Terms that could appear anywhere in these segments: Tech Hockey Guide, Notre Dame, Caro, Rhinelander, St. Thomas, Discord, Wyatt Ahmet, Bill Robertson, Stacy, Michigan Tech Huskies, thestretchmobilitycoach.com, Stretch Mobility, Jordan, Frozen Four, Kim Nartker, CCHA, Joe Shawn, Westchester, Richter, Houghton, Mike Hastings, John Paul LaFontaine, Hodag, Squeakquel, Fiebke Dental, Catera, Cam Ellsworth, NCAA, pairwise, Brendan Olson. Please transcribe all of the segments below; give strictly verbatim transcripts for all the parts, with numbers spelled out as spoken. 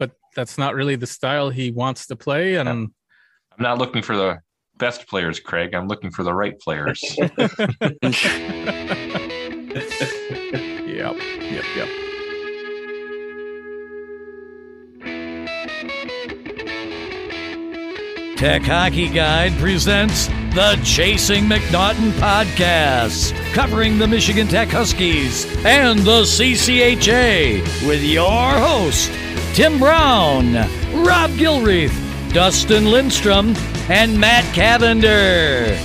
but that's not really the style he wants to play. And I'm not looking for the best players, Craig. I'm looking for the right players. Yep, yep, yep. Tech Hockey Guide presents the Chasing McNaughton Podcast, covering the Michigan Tech Huskies and the C C H A with your hosts, Tim Brown, Rob Gilreath, Dustin Lindstrom, and Matt Cavender.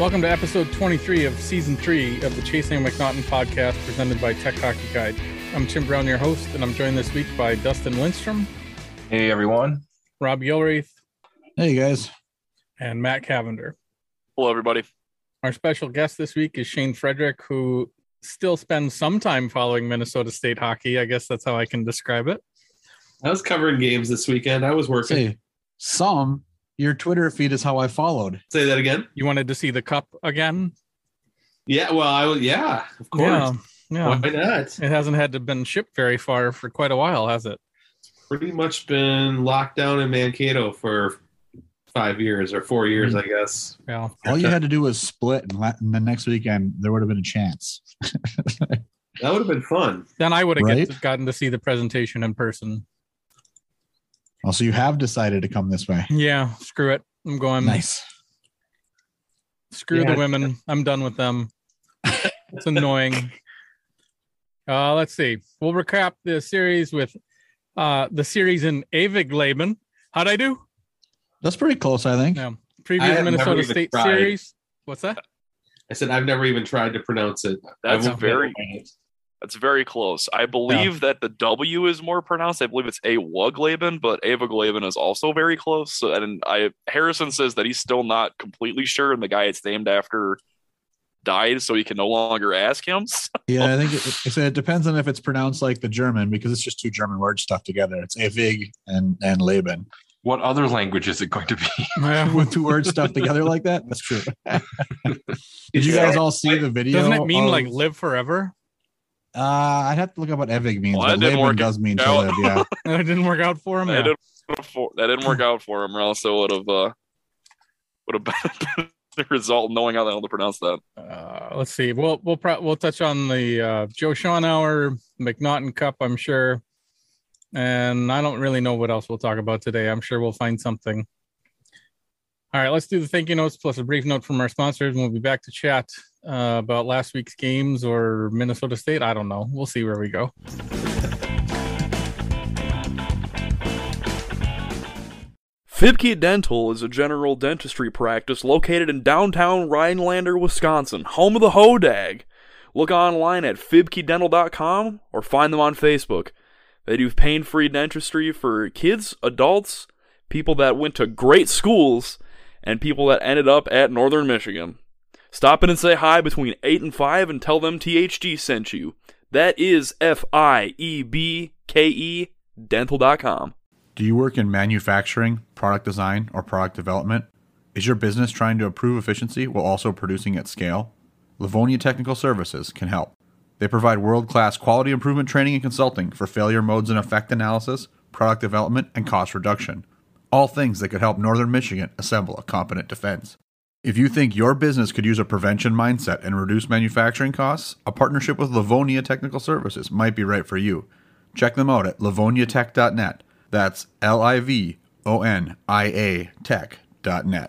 Welcome to episode twenty-three of season three of the Chasing McNaughton Podcast, presented by Tech Hockey Guide. I'm Tim Brown, your host, and I'm joined this week by Dustin Lindstrom. Hey, everyone. Rob Gilreath. Hey, guys. And Matt Cavender. Hello, everybody. Our special guest this week is Shane Frederick, who still spends some time following Minnesota State hockey. I guess that's how I can describe it. I was covering games this weekend. I was working. Hey, some. Your Twitter feed is how I followed. Say that again. You wanted to see the cup again? Yeah, well, I was, yeah, of course. Yeah, yeah. Why not? It hasn't had to been shipped very far for quite a while, has it? It's pretty much been locked down in Mankato for five years or four years, mm-hmm. I guess. Yeah. All you had to do was split, and, and then next weekend there would have been a chance. That would have been fun. Then I would have right? get, gotten to see the presentation in person. Also, you have decided to come this way. Yeah, screw it. I'm going. Nice. Screw yeah. the women. I'm done with them. It's annoying. Uh, let's see. We'll recap the series with uh, the series in Avigleben. How'd I do? That's pretty close, I think. Yeah. Previous I Minnesota State tried. series. What's that? I said I've never even tried to pronounce it. That's very. That's very close. I believe yeah. that the W is more pronounced. I believe it's Avigleben, but Avigleben is also very close. So, and I Harrison says that he's still not completely sure, and the guy it's named after died, so he can no longer ask him. So. Yeah, I think it, it, it depends on if it's pronounced like the German, because it's just two German words stuck together. It's Avig and, and Leben. What other language is it going to be? With two words stuck together like that? That's true. Did you guys all see the video? Doesn't it mean of, like live forever? Uh, I'd have to look up what Evig means. Well, but Leben does mean to live, yeah. That didn't work out for him. That, yeah. didn't, for, that didn't work out for him, or else it would have, uh, would have been the result knowing how the hell to pronounce that. Uh, let's see. We'll we'll pro- we'll touch on the uh, Joe Schonauer McNaughton Cup, I'm sure. And I don't really know what else we'll talk about today. I'm sure we'll find something. All right, let's do the thank you notes plus a brief note from our sponsors, and we'll be back to chat uh, about last week's games or Minnesota State. I don't know. We'll see where we go. Fiebke Dental is a general dentistry practice located in downtown Rhinelander, Wisconsin, home of the Hodag. Look online at fibke dental dot com or find them on Facebook. They do pain-free dentistry for kids, adults, people that went to great schools, and people that ended up at Northern Michigan. Stop in and say hi between eight and five and tell them T H G sent you. That is F I E B K E dental dot com. Do you work in manufacturing, product design, or product development? Is your business trying to improve efficiency while also producing at scale? Livonia Technical Services can help. They provide world-class quality improvement training and consulting for failure modes and effect analysis, product development, and cost reduction. All things that could help Northern Michigan assemble a competent defense. If you think your business could use a prevention mindset and reduce manufacturing costs, a partnership with Livonia Technical Services might be right for you. Check them out at livonia tech dot net. That's L I V O N I A tech dot net.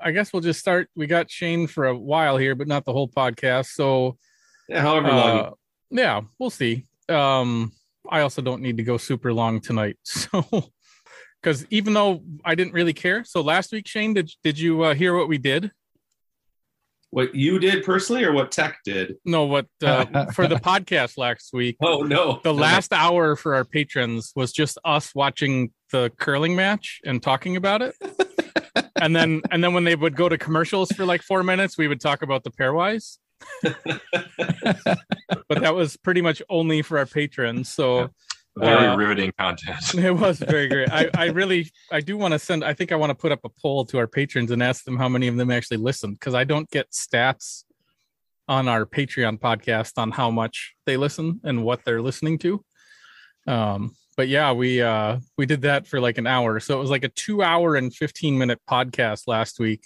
I guess we'll just start. We got Shane for a while here, but not the whole podcast. So yeah, however long. Uh, yeah, we'll see. Um, I also don't need to go super long tonight. So because even though I didn't really care. So last week, Shane, did, did you uh, hear what we did? What you did personally or what Tech did? No, what uh, for the podcast last week. Oh, no. The last hour for our patrons was just us watching the curling match and talking about it. and then and then when they would go to commercials for like four minutes, we would talk about the pairwise. But that was pretty much only for our patrons. So very uh, riveting content. It was very great. I, I really, I do want to send, I think I want to put up a poll to our patrons and ask them how many of them actually listen, because I don't get stats on our Patreon podcast on how much they listen and what they're listening to. Um, but yeah, we, uh, we did that for like an hour. So it was like a two hour and fifteen minute podcast last week.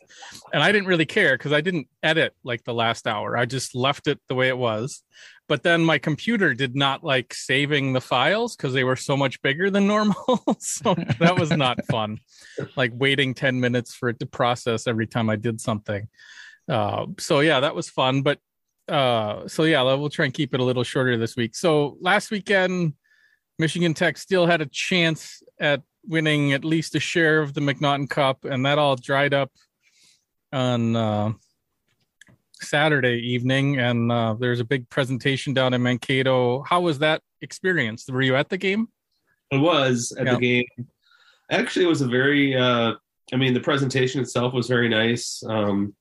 And I didn't really care because I didn't edit like the last hour. I just left it the way it was. But then my computer did not like saving the files because they were so much bigger than normal. So that was not fun. Like waiting ten minutes for it to process every time I did something. Uh, so yeah, that was fun. But uh, so yeah, we'll try and keep it a little shorter this week. So last weekend, Michigan Tech still had a chance at winning at least a share of the McNaughton Cup. And that all dried up on uh Saturday evening, and uh, there's a big presentation down in Mankato. How was that experience? Were you at the game? I was at yeah. the game. Actually, it was a very, uh, I mean, the presentation itself was very nice. Um,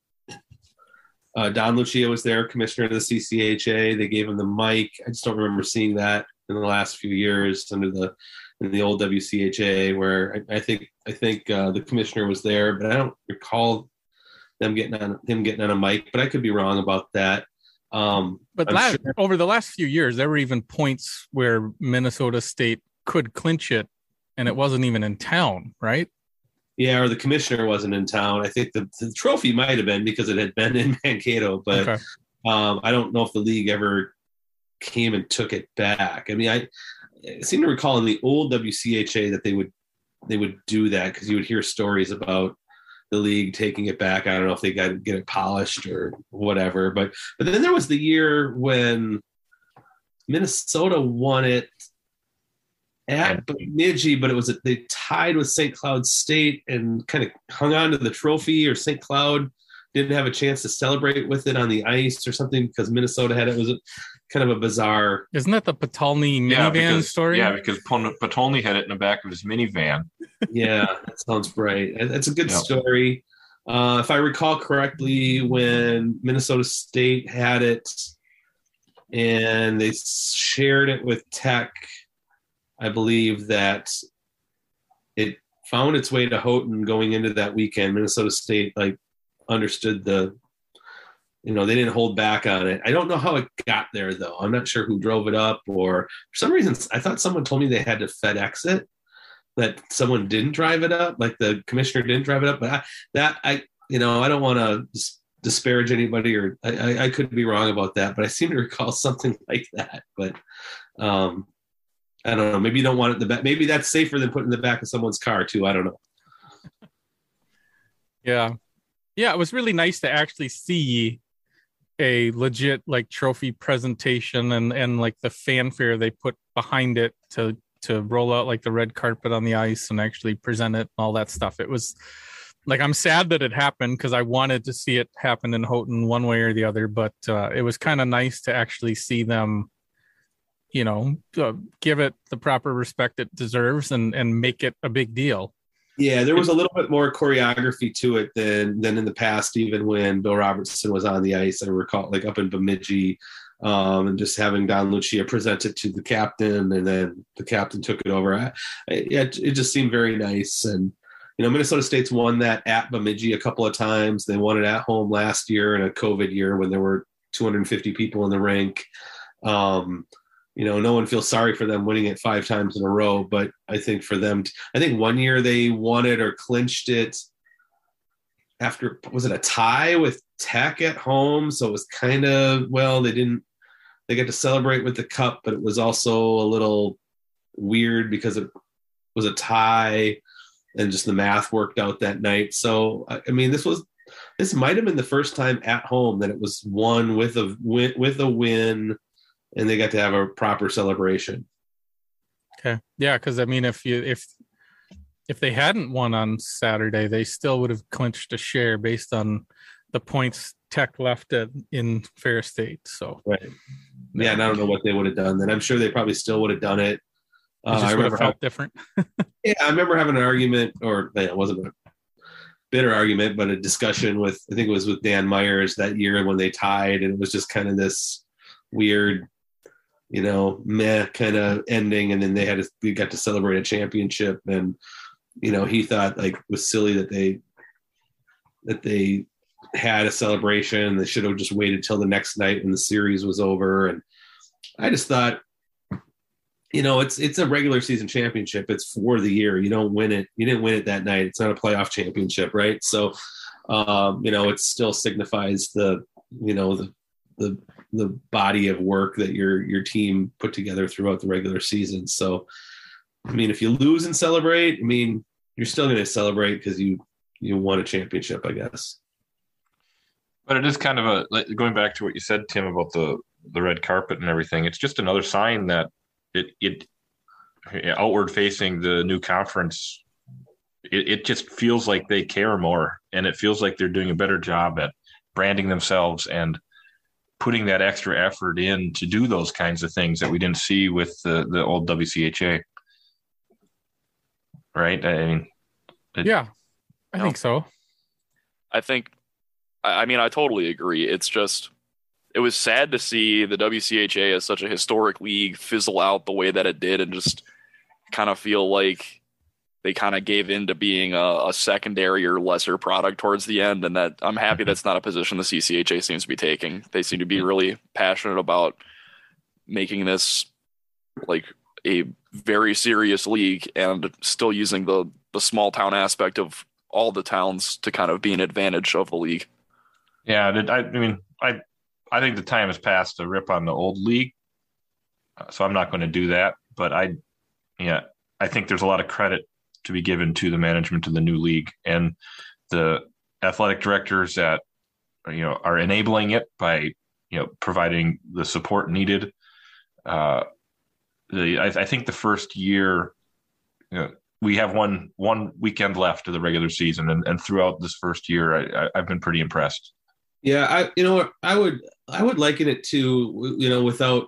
uh, Don Lucia was there, commissioner of the C C H A. They gave him the mic. I just don't remember seeing that in the last few years under the in the old W C H A, where I, I think I think uh, the commissioner was there, but I don't recall them getting on him getting on a mic, but I could be wrong about that. Um, but last, sure. over the last few years, there were even points where Minnesota State could clinch it, and it wasn't even in town, right? Yeah, or the commissioner wasn't in town. I think the, the trophy might have been because it had been in Mankato, but okay. um, I don't know if the league ever came and took it back. I mean, I, I seem to recall in the old W C H A that they would they would do that because you would hear stories about the league taking it back. I don't know if they got to get it polished or whatever, but, but then there was the year when Minnesota won it at Bemidji, but it was, they tied with Saint Cloud State and kind of hung on to the trophy, or Saint Cloud didn't have a chance to celebrate with it on the ice or something because Minnesota had, it was a, kind of a bizarre. Isn't that the Patalny minivan yeah, because, story? Yeah, because Patalny had it in the back of his minivan. Yeah, that sounds right. It's a good yeah. story. Uh, if I recall correctly, when Minnesota State had it and they shared it with Tech, I believe that it found its way to Houghton going into that weekend. Minnesota State, like, understood the, you know, they didn't hold back on it. I don't know how it got there, though. I'm not sure who drove it up, or for some reason, I thought someone told me they had to FedEx it, that someone didn't drive it up, like the commissioner didn't drive it up. But I, that, I, you know, I don't want to disparage anybody, or I, I, I could be wrong about that, but I seem to recall something like that. But um, I don't know. Maybe you don't want it in the back. Maybe that's safer than putting it in the back of someone's car, too. I don't know. Yeah. Yeah, it was really nice to actually see a legit like trophy presentation and, and like the fanfare they put behind it to to roll out like the red carpet on the ice and actually present it and all that stuff. It was like, I'm sad that it happened because I wanted to see it happen in Houghton one way or the other, but uh, it was kind of nice to actually see them, you know, uh, give it the proper respect it deserves and and make it a big deal. Yeah, there was a little bit more choreography to it than than in the past, even when Bill Robertson was on the ice, I recall, like up in Bemidji, um, and just having Don Lucia present it to the captain, and then the captain took it over. I, I, it just seemed very nice. And, you know, Minnesota State's won that at Bemidji a couple of times. They won it at home last year in a COVID year when there were two hundred fifty people in the rink. Um You know, no one feels sorry for them winning it five times in a row, but I think for them, t- I think one year they won it or clinched it after, was it a tie with Tech at home? So it was kind of, well, they didn't, they got to celebrate with the cup, but it was also a little weird because it was a tie and just the math worked out that night. So, I mean, this was, this might've been the first time at home that it was won with a win, with a win. And they got to have a proper celebration. Okay. Yeah. Cause I mean, if you, if if they hadn't won on Saturday, they still would have clinched a share based on the points Tech left at, in Ferris State. So, right. Yeah, and I don't know what they would have done then. I'm sure they probably still would have done it. Uh, just I remember felt how, different. Yeah, I remember having an argument, or it wasn't a bitter argument, but a discussion with, I think it was with Dan Myers that year when they tied, and it was just kind of this weird, you know, meh kind of ending, and then they had a, we got to celebrate a championship, and you know, he thought like it was silly that they that they had a celebration. They should have just waited till the next night when the series was over. And I just thought, you know, it's it's a regular season championship. It's for the year. You don't win it. You didn't win it that night. It's not a playoff championship, right? So, um, you know, it still signifies the, you know, the the the body of work that your your team put together throughout the regular season. So, I mean, if you lose and celebrate, I mean, you're still going to celebrate because you you won a championship, I guess. But it is kind of a, going back to what you said, Tim, about the, the red carpet and everything, it's just another sign that it, it outward facing the new conference, it, it just feels like they care more, and it feels like they're doing a better job at branding themselves and putting that extra effort in to do those kinds of things that we didn't see with the, the old W C H A. Right? I mean, it, yeah, I no. think so. I think, I mean, I totally agree. It's just, it was sad to see the W C H A as such a historic league fizzle out the way that it did, and just kind of feel like they kind of gave in to being a, a secondary or lesser product towards the end. And that I'm happy that's not a position the C C H A seems to be taking. They seem to be really passionate about making this like a very serious league and still using the, the small town aspect of all the towns to kind of be an advantage of the league. Yeah. I, I mean, I, I think the time has passed to rip on the old league. So I'm not going to do that, but I, yeah, I think there's a lot of credit to be given to the management of the new league and the athletic directors that, you know, are enabling it by, you know, providing the support needed. Uh, The, I, I think the first year, you know, we have one one weekend left of the regular season, and, and throughout this first year, I, I, I've been pretty impressed. Yeah, I you know I would I would liken it to, you know, without,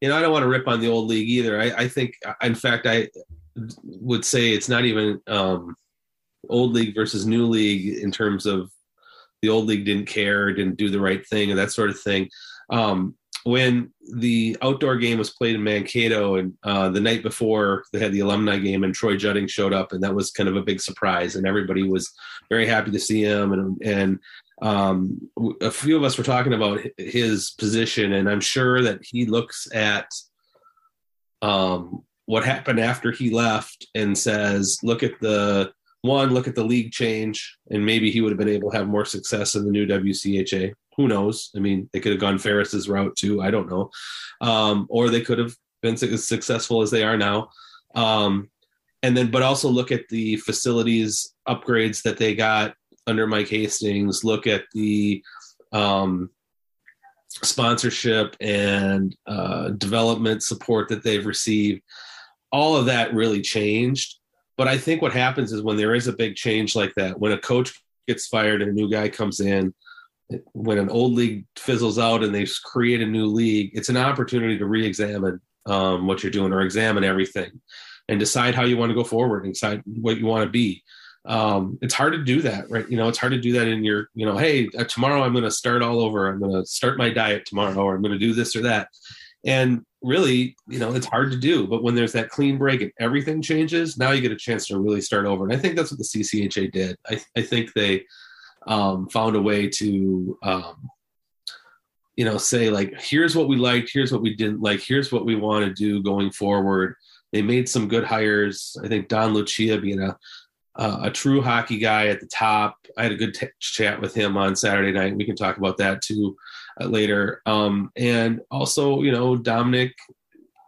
you know, I don't want to rip on the old league either. I, I think, in fact, I would say it's not even um, old league versus new league in terms of the old league didn't care, didn't do the right thing, and that sort of thing. Um, When the outdoor game was played in Mankato, and uh, the night before they had the alumni game, and Troy Jutting showed up, and that was kind of a big surprise, and everybody was very happy to see him. And, and um, a few of us were talking about his position, and I'm sure that he looks at um, what happened after he left and says, look at the one, look at the league change, and maybe he would have been able to have more success in the new W C H A. Who knows? I mean, they could have gone Ferris's route too. I don't know. Um, or they could have been as successful as they are now. Um, and then, but also look at the facilities upgrades that they got under Mike Hastings, look at the um, sponsorship and uh, development support that they've received. All of that really changed. But I think what happens is when there is a big change like that, when a coach gets fired and a new guy comes in, when an old league fizzles out and they create a new league, it's an opportunity to re-examine um, what you're doing, or examine everything and decide how you want to go forward and decide what you want to be. Um, it's hard to do that, right? You know, it's hard to do that in your, you know, hey, tomorrow I'm going to start all over. I'm going to start my diet tomorrow, or I'm going to do this or that. And really, you know, it's hard to do, but when there's that clean break and everything changes, now you get a chance to really start over. And I think that's what the C C H A did. I, I think they, Um, found a way to, um, you know, say like, here's what we liked, here's what we didn't like, here's what we want to do going forward. They made some good hires. I think Don Lucia being a uh, a true hockey guy at the top. I had a good t- chat with him on Saturday night. We can talk about that too uh, later. Um, and also, you know, Dominic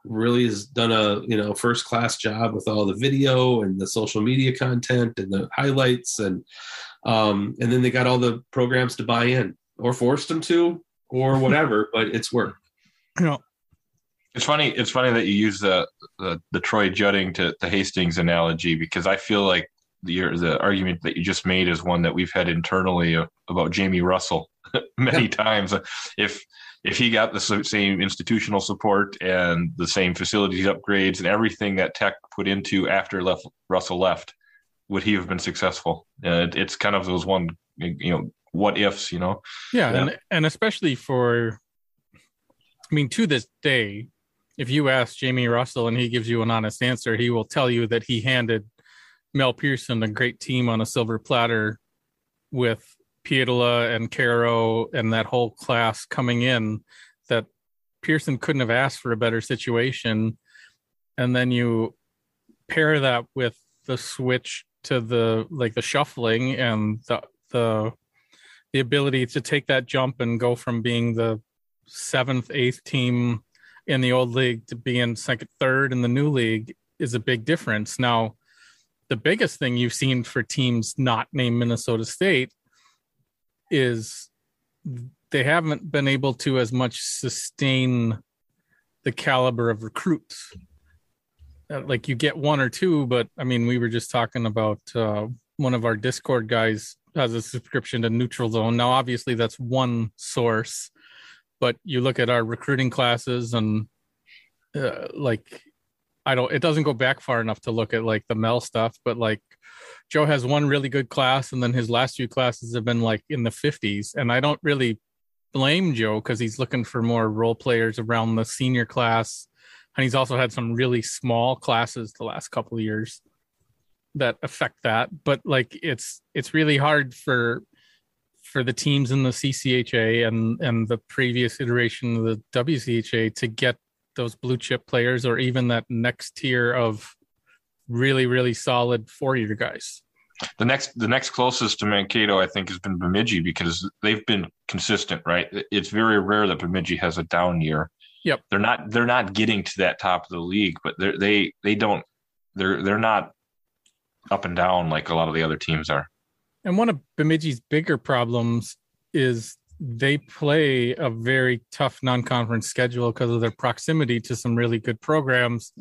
really has done a, you know, first class job with all the video and the social media content and the highlights, and um, and then they got all the programs to buy in, or forced them to, or whatever, but it's work. You know, It's funny. It's funny that you use the the, the Troy Jutting to the Hastings analogy, because I feel like the the argument that you just made is one that we've had internally about Jamie Russell many yeah. times. If if he got the same institutional support and the same facilities upgrades and everything that Tech put into after left, Russell left, would he have been successful? Uh, it, it's kind of those one, you know, what ifs, you know? Yeah, yeah. And, and especially for, I mean, to this day, if you ask Jamie Russell and he gives you an honest answer, he will tell you that he handed Mel Pearson a great team on a silver platter with Pietola and Caro and that whole class coming in, that Pearson couldn't have asked for a better situation. And then you pair that with the switch to the, like the shuffling and the, the, the ability to take that jump and go from being the seventh, eighth team in the old league to being second, third in the new league is a big difference. Now, the biggest thing you've seen for teams not named Minnesota State is they haven't been able to as much sustain the caliber of recruits. Like you get one or two, but I mean, we were just talking about uh, one of our Discord guys has a subscription to Neutral Zone. Now, obviously that's one source, but you look at our recruiting classes and uh, like, I don't, it doesn't go back far enough to look at like the Mel stuff, but like Joe has one really good class. And then his last few classes have been like in the fifties. And I don't really blame Joe, cause he's looking for more role players around the senior class. And he's also had some really small classes the last couple of years that affect that. But like, it's, it's really hard for, for the teams in the C C H A and, and the previous iteration of the W C H A to get those blue chip players, or even that next tier of really, really solid four-year guys. The next, the next closest to Mankato, I think, has been Bemidji, because they've been consistent, right? It's very rare that Bemidji has a down year. Yep. They're not, they're not getting to that top of the league, but they, they, they don't, they're, they're not up and down like a lot of the other teams are. And one of Bemidji's bigger problems is they play a very tough non-conference schedule because of their proximity to some really good programs.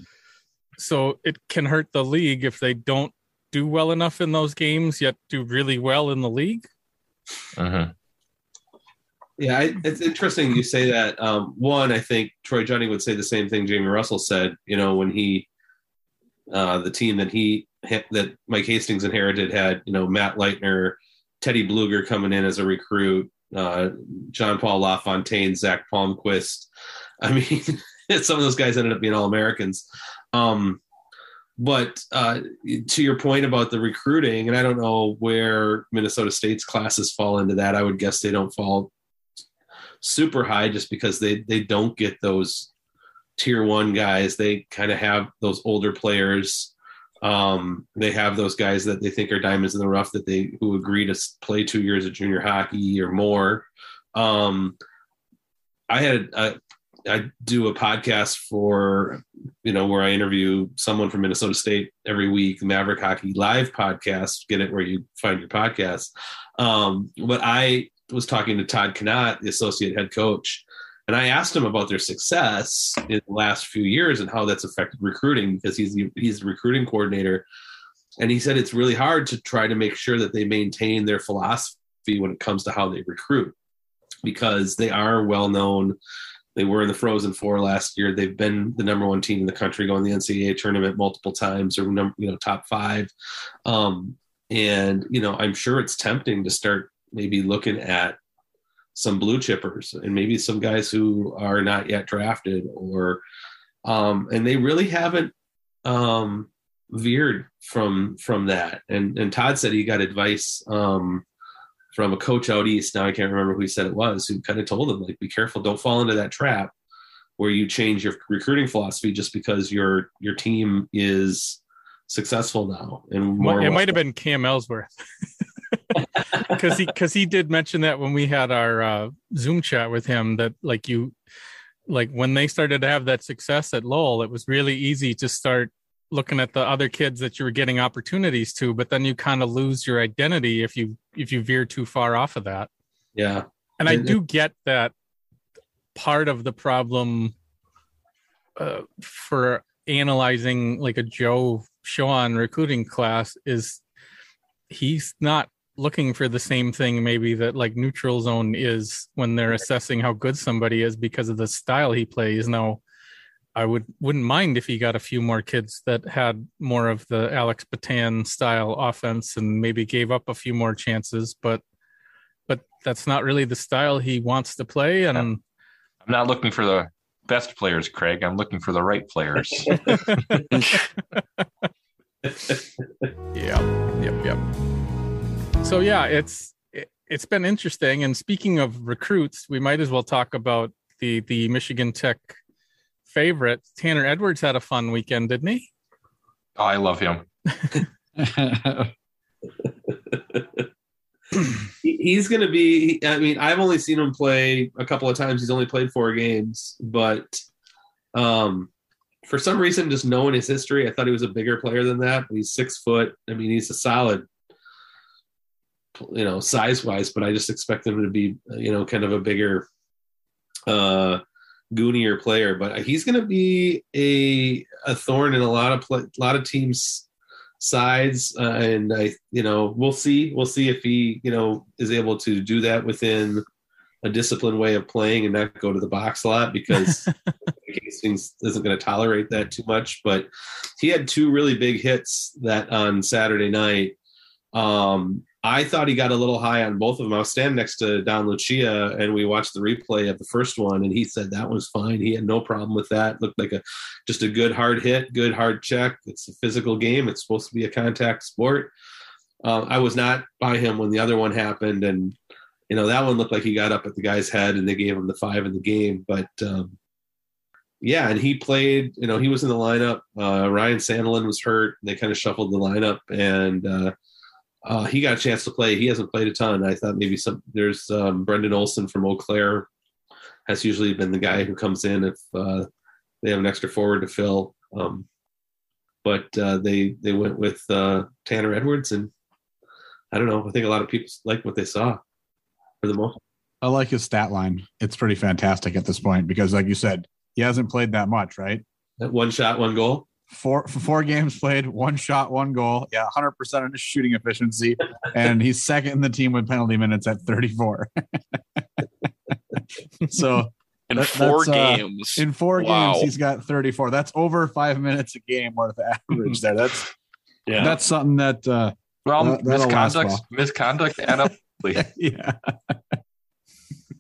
So it can hurt the league if they don't do well enough in those games, yet do really well in the league. Uh-huh. Yeah, I, it's interesting you say that. Um, one, I think Troy Jutting would say the same thing Jamie Russell said, you know, when he, uh, the team that he, that Mike Hastings inherited had, you know, Matt Leitner, Teddy Bluger coming in as a recruit, uh John Paul LaFontaine, Zach Palmquist. I mean, some of those guys ended up being All-Americans. Um, but uh, to your point about the recruiting, and I don't know where Minnesota State's classes fall into that. I would guess they don't fall super high just because they, they don't get those tier one guys. They kind of have those older players. Um, they have those guys that they think are diamonds in the rough that they, who agree to play two years of junior hockey or more. Um, I had, a, I do a podcast for, you know, where I interview someone from Minnesota State every week, Maverick Hockey Live podcast, get it where you find your podcasts. Um, but I was talking to Todd Connaught, the associate head coach, and I asked him about their success in the last few years and how that's affected recruiting, because he's the, he's the recruiting coordinator. And he said it's really hard to try to make sure that they maintain their philosophy when it comes to how they recruit, because they are well-known. They were in the Frozen Four last year. They've been the number one team in the country, going to the N C double A tournament multiple times, or, you know, top five. Um, and, you know, I'm sure it's tempting to start maybe looking at some blue chippers and maybe some guys who are not yet drafted, or um, and they really haven't um, veered from, from that. And, and Todd said he got advice um, from a coach out East. Now I can't remember who he said it was, who kind of told him, like, be careful. Don't fall into that trap where you change your recruiting philosophy just because your, your team is successful now. And more it might've been Cam Ellsworth. Because he, because he did mention that when we had our uh, Zoom chat with him, that like you, like when they started to have that success at Lowell, it was really easy to start looking at the other kids that you were getting opportunities to, but then you kind of lose your identity if you if you veer too far off of that. Yeah, and I do get that part of the problem uh, for analyzing like a Joe Shawn recruiting class is he's not looking for the same thing maybe that like neutral zone is when they're assessing how good somebody is because of the style he plays. Now, I would, wouldn't mind if he got a few more kids that had more of the Alex Petan style offense and maybe gave up a few more chances, but but that's not really the style he wants to play. And I'm not looking for the best players, Craig. I'm looking for the right players. Yep, yep, yep. So yeah, it's it, it's been interesting. And speaking of recruits, we might as well talk about the the Michigan Tech favorite. Tanner Edwards had a fun weekend, didn't he? Oh, I love him. He's going to be, I mean, I've only seen him play a couple of times. He's only played four games, but um, for some reason, just knowing his history, I thought he was a bigger player than that. He's six foot. I mean, he's a solid, you know, size wise, but I just expected him to be, you know, kind of a bigger, uh, goonier player, but he's going to be a a thorn in a lot of play, a lot of teams' sides, uh, and I, you know, we'll see, we'll see if he, you know, is able to do that within a disciplined way of playing and not go to the box a lot, because Hastings isn't going to tolerate that too much. But he had two really big hits that on Saturday night. Um, I thought he got a little high on both of them. I was standing next to Don Lucia and we watched the replay of the first one, and he said that was fine. He had no problem with that. It looked like a just a good hard hit, good hard check. It's a physical game. It's supposed to be a contact sport. Uh, I was not by him when the other one happened, and you know that one looked like he got up at the guy's head and they gave him the five in the game. But um, yeah, and he played. You know, he was in the lineup. Uh, Ryan Sandelin was hurt. They kind of shuffled the lineup, and uh, Uh, he got a chance to play. He hasn't played a ton. I thought maybe some there's um, Brendan Olson from Eau Claire has usually been the guy who comes in if uh, they have an extra forward to fill. Um, but uh, they they went with uh, Tanner Edwards, and I don't know. I think a lot of people like what they saw for the most. I like his stat line. It's pretty fantastic at this point because, like you said, he hasn't played that much, right? That one shot, one goal. Four four games played, one shot, one goal. Yeah, one hundred percent on his shooting efficiency. And he's second in the team with penalty minutes at thirty-four. So in that, four games. Uh, in four wow. games, he's got thirty-four. That's over five minutes a game worth of average there. That's yeah. That's something that uh well, that, misconduct misconduct add up. Yeah.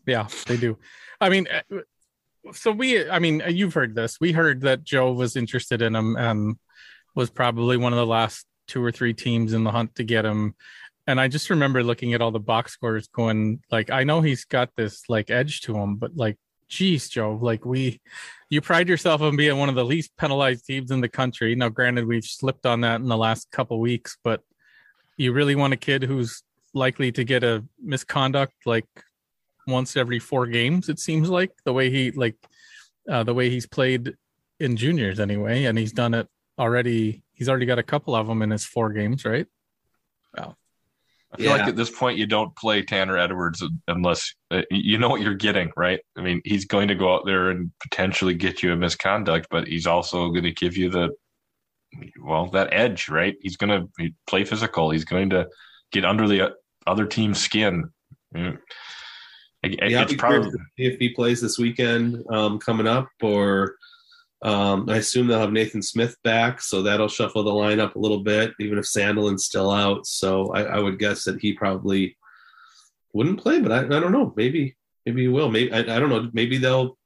Yeah, they do. I mean So we, I mean, you've heard this. We heard that Joe was interested in him and was probably one of the last two or three teams in the hunt to get him. And I just remember looking at all the box scores going, like, I know he's got this, like, edge to him, but, like, geez, Joe, like, we, you pride yourself on being one of the least penalized teams in the country. Now, granted, we've slipped on that in the last couple weeks, but you really want a kid who's likely to get a misconduct, like, once every four games, it seems like the way he like uh, the way he's played in juniors anyway. And he's done it already. He's already got a couple of them in his four games, right? Wow. I feel yeah. like at this point, you don't play Tanner Edwards unless uh, you know what you're getting, right? I mean, he's going to go out there and potentially get you a misconduct, but he's also going to give you the, well, that edge, right? He's going to play physical. He's going to get under the other team's skin. Mm. Yeah, it's probably if he plays this weekend um, coming up, or um, I assume they'll have Nathan Smith back, so that'll shuffle the lineup a little bit, even if Sandelin's still out. So I, I would guess that he probably wouldn't play, but I, I don't know. Maybe, maybe he will. Maybe I, I don't know. Maybe they'll,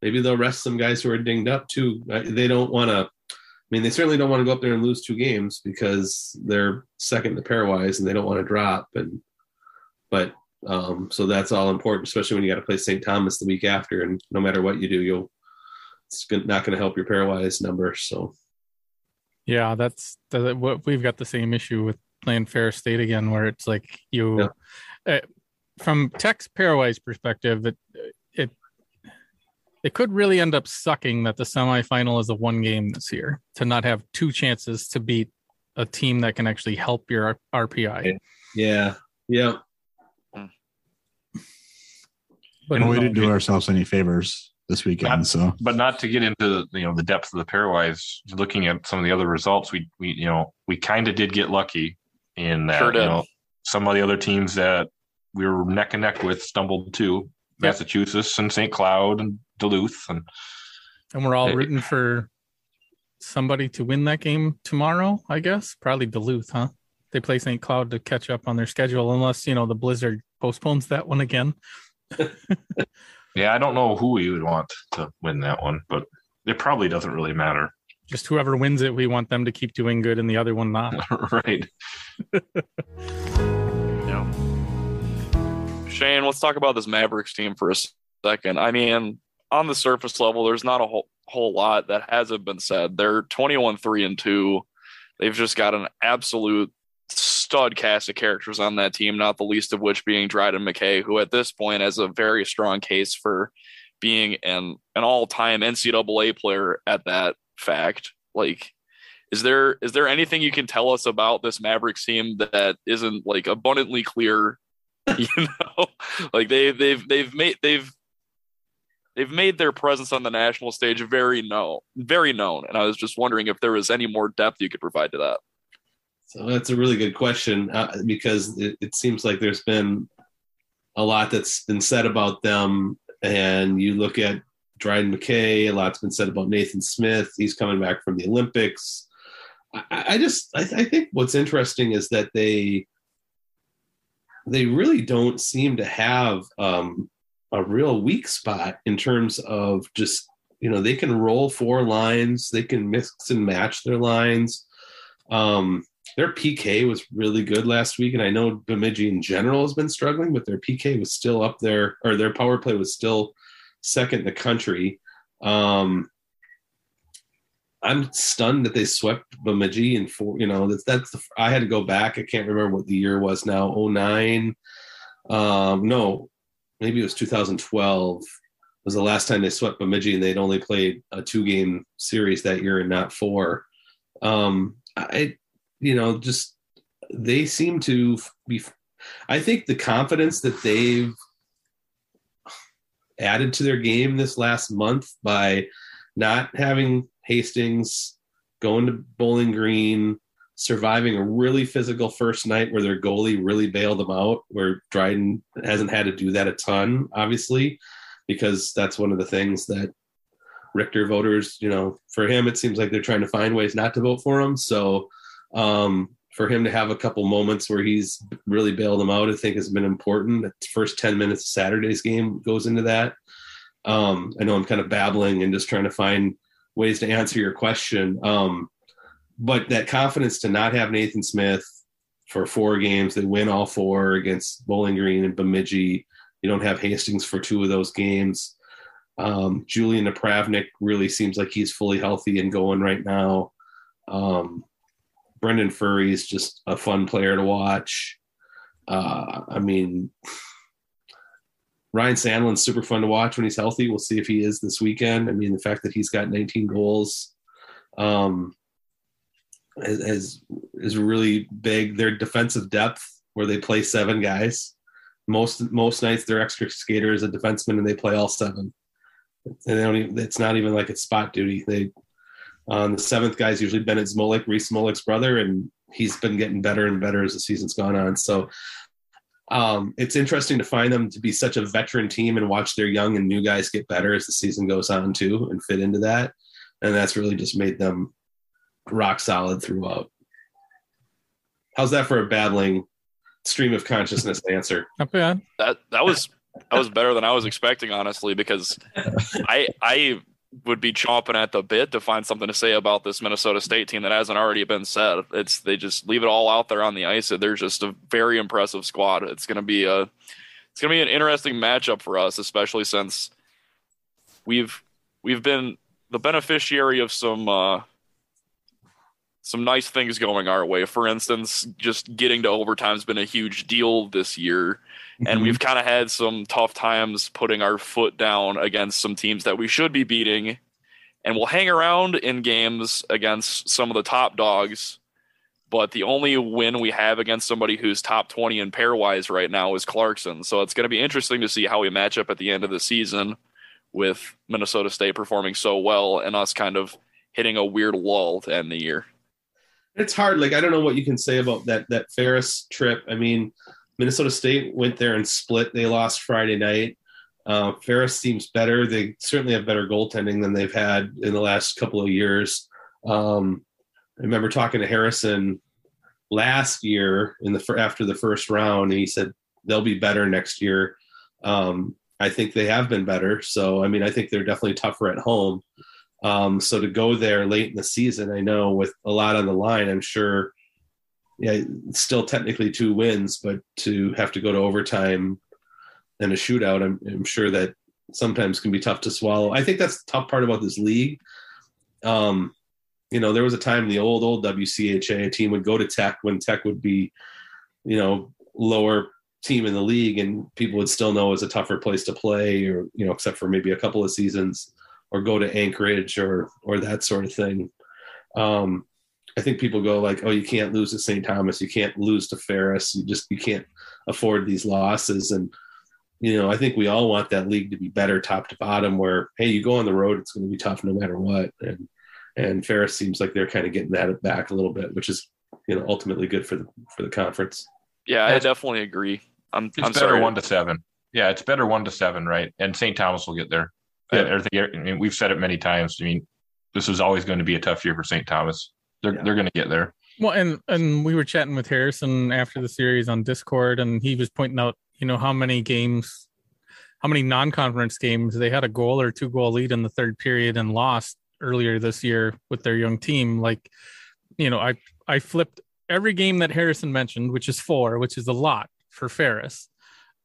maybe they'll rest some guys who are dinged up too. They don't want to. I mean, they certainly don't want to go up there and lose two games because they're second to pairwise, and they don't want to drop. And but. Um, so that's all important, especially when you got to play Saint Thomas the week after, and no matter what you do, you'll it's not going to help your pairwise number. So, yeah, that's what we've got the same issue with playing Ferris State again, where it's like you, yeah. uh, from Tech's pairwise perspective, it it it could really end up sucking that the semifinal is a one game this year to not have two chances to beat a team that can actually help your R P I. Yeah, yeah. But and we didn't do ourselves any favors. this weekend. Not, so, but not to get into you know the depth of the pairwise. Looking at some of the other results, we we you know we kind of did get lucky in that. Sure did. You know, some of the other teams that we were neck and neck with stumbled too. Yep. Massachusetts and Saint Cloud and Duluth, and and we're all they, rooting for somebody to win that game tomorrow. I guess probably Duluth, huh? They play Saint Cloud to catch up on their schedule, unless you know the blizzard postpones that one again. Yeah, I don't know who we would want to win that one, but it probably doesn't really matter. Just whoever wins it, we want them to keep doing good and the other one not. Right. Yeah. Shane, let's talk about this Mavericks team for a second. I mean, on the surface level, there's not a whole, whole lot that hasn't been said. They're twenty-one three and two. They've just got an absolute stud cast of characters on that team, not the least of which being Dryden McKay, who at this point has a very strong case for being an, an all-time N C double A player at that fact. Like, is there is there anything you can tell us about this Mavericks team that isn't like abundantly clear? You know, like they they've they've made they've they've made their presence on the national stage very known, very known. And I was just wondering if there was any more depth you could provide to that. So that's a really good question uh, because it, it seems like there's been a lot that's been said about them. And you look at Dryden McKay, a lot's been said about Nathan Smith. He's coming back from the Olympics. I, I just, I, I think what's interesting is that they, they really don't seem to have um, a real weak spot in terms of just, you know, they can roll four lines. They can mix and match their lines. Um, Their P K was really good last week, and I know Bemidji in general has been struggling, but their P K was still up there, or their power play was still second in the country. Um, I'm stunned that they swept Bemidji in four. You know, that's that's. The, I had to go back. I can't remember what the year was now. oh nine Um, no, maybe it was two thousand twelve. Was the last time they swept Bemidji, and they'd only played a two-game series that year and not four. Um, I. You know, just they seem to be. I think the confidence that they've added to their game this last month by not having Hastings, going to Bowling Green, surviving a really physical first night where their goalie really bailed them out, where Dryden hasn't had to do that a ton, obviously, because that's one of the things that Richter voters, you know, for him, it seems like they're trying to find ways not to vote for him. So, Um, for him to have a couple moments where he's really bailed them out, I think has been important. The first ten minutes of Saturday's game goes into that. Um, I know I'm kind of babbling and just trying to find ways to answer your question. Um, but that confidence to not have Nathan Smith for four games, they win all four against Bowling Green and Bemidji. You don't have Hastings for two of those games. Um, Julian Napravnik really seems like he's fully healthy and going right now. Um, Brendan Furry is just a fun player to watch. Uh, I mean, Ryan Sandlin's super fun to watch when he's healthy. We'll see if he is this weekend. I mean, the fact that he's got nineteen goals um, is, is really big. Their defensive depth, where they play seven guys. Most most nights their extra skater is a defenseman, and they play all seven. And they don't even, it's not even like it's spot duty. They Um, the seventh guy is usually Bennett Zmolik, Reese Zmolik's brother, and he's been getting better and better as the season's gone on. So um, it's interesting to find them to be such a veteran team and watch their young and new guys get better as the season goes on too and fit into that. And that's really just made them rock solid throughout. How's that for a babbling stream of consciousness answer? Not bad. That that was that was better than I was expecting, honestly, because I I. would be chomping at the bit to find something to say about this Minnesota State team that hasn't already been said. It's they just leave it all out there on the ice. They're just a very impressive squad. It's going to be a it's going to be an interesting matchup for us, especially since we've we've been the beneficiary of some uh, some nice things going our way. For instance, just getting to overtime has been a huge deal this year. And we've kind of had some tough times putting our foot down against some teams that we should be beating. And we'll hang around in games against some of the top dogs. But the only win we have against somebody who's top twenty in pairwise right now is Clarkson. So it's going to be interesting to see how we match up at the end of the season with Minnesota State performing so well and us kind of hitting a weird lull to end the year. It's hard. Like, I don't know what you can say about that, that Ferris trip. I mean, Minnesota State went there and split. They lost Friday night. Uh, Ferris seems better. They certainly have better goaltending than they've had in the last couple of years. Um, I remember talking to Harrison last year in the after the first round, and he said they'll be better next year. Um, I think they have been better. So, I mean, I think they're definitely tougher at home. Um, so to go there late in the season, I know with a lot on the line, I'm sure, yeah, still technically two wins, but to have to go to overtime and a shootout, I'm, I'm sure that sometimes can be tough to swallow. I think that's the tough part about this league. Um, you know, there was a time in the old, old W C H A, a team would go to Tech when Tech would be, you know, lower team in the league, and people would still know it was a tougher place to play, or, you know, except for maybe a couple of seasons, or go to Anchorage or, or that sort of thing. Um, I think people go like, oh, you can't lose to Saint Thomas. You can't lose to Ferris. You just, you can't afford these losses. And, you know, I think we all want that league to be better top to bottom, where, hey, you go on the road, it's going to be tough no matter what. And, and Ferris seems like they're kind of getting that back a little bit, which is, you know, ultimately good for the, for the conference. Yeah, I definitely agree. I'm, it's I'm better sorry. one to seven. Yeah. It's better one to seven. Right. And Saint Thomas will get there. Yeah. I mean, we've said it many times. I mean, this is always going to be a tough year for Saint Thomas. They're yeah. they're going to get there. Well, and, and we were chatting with Harrison after the series on Discord, and he was pointing out, you know, how many games, how many non-conference games they had a goal or two goal lead in the third period and lost earlier this year with their young team. Like, you know, I I flipped every game that Harrison mentioned, which is four, which is a lot for Ferris,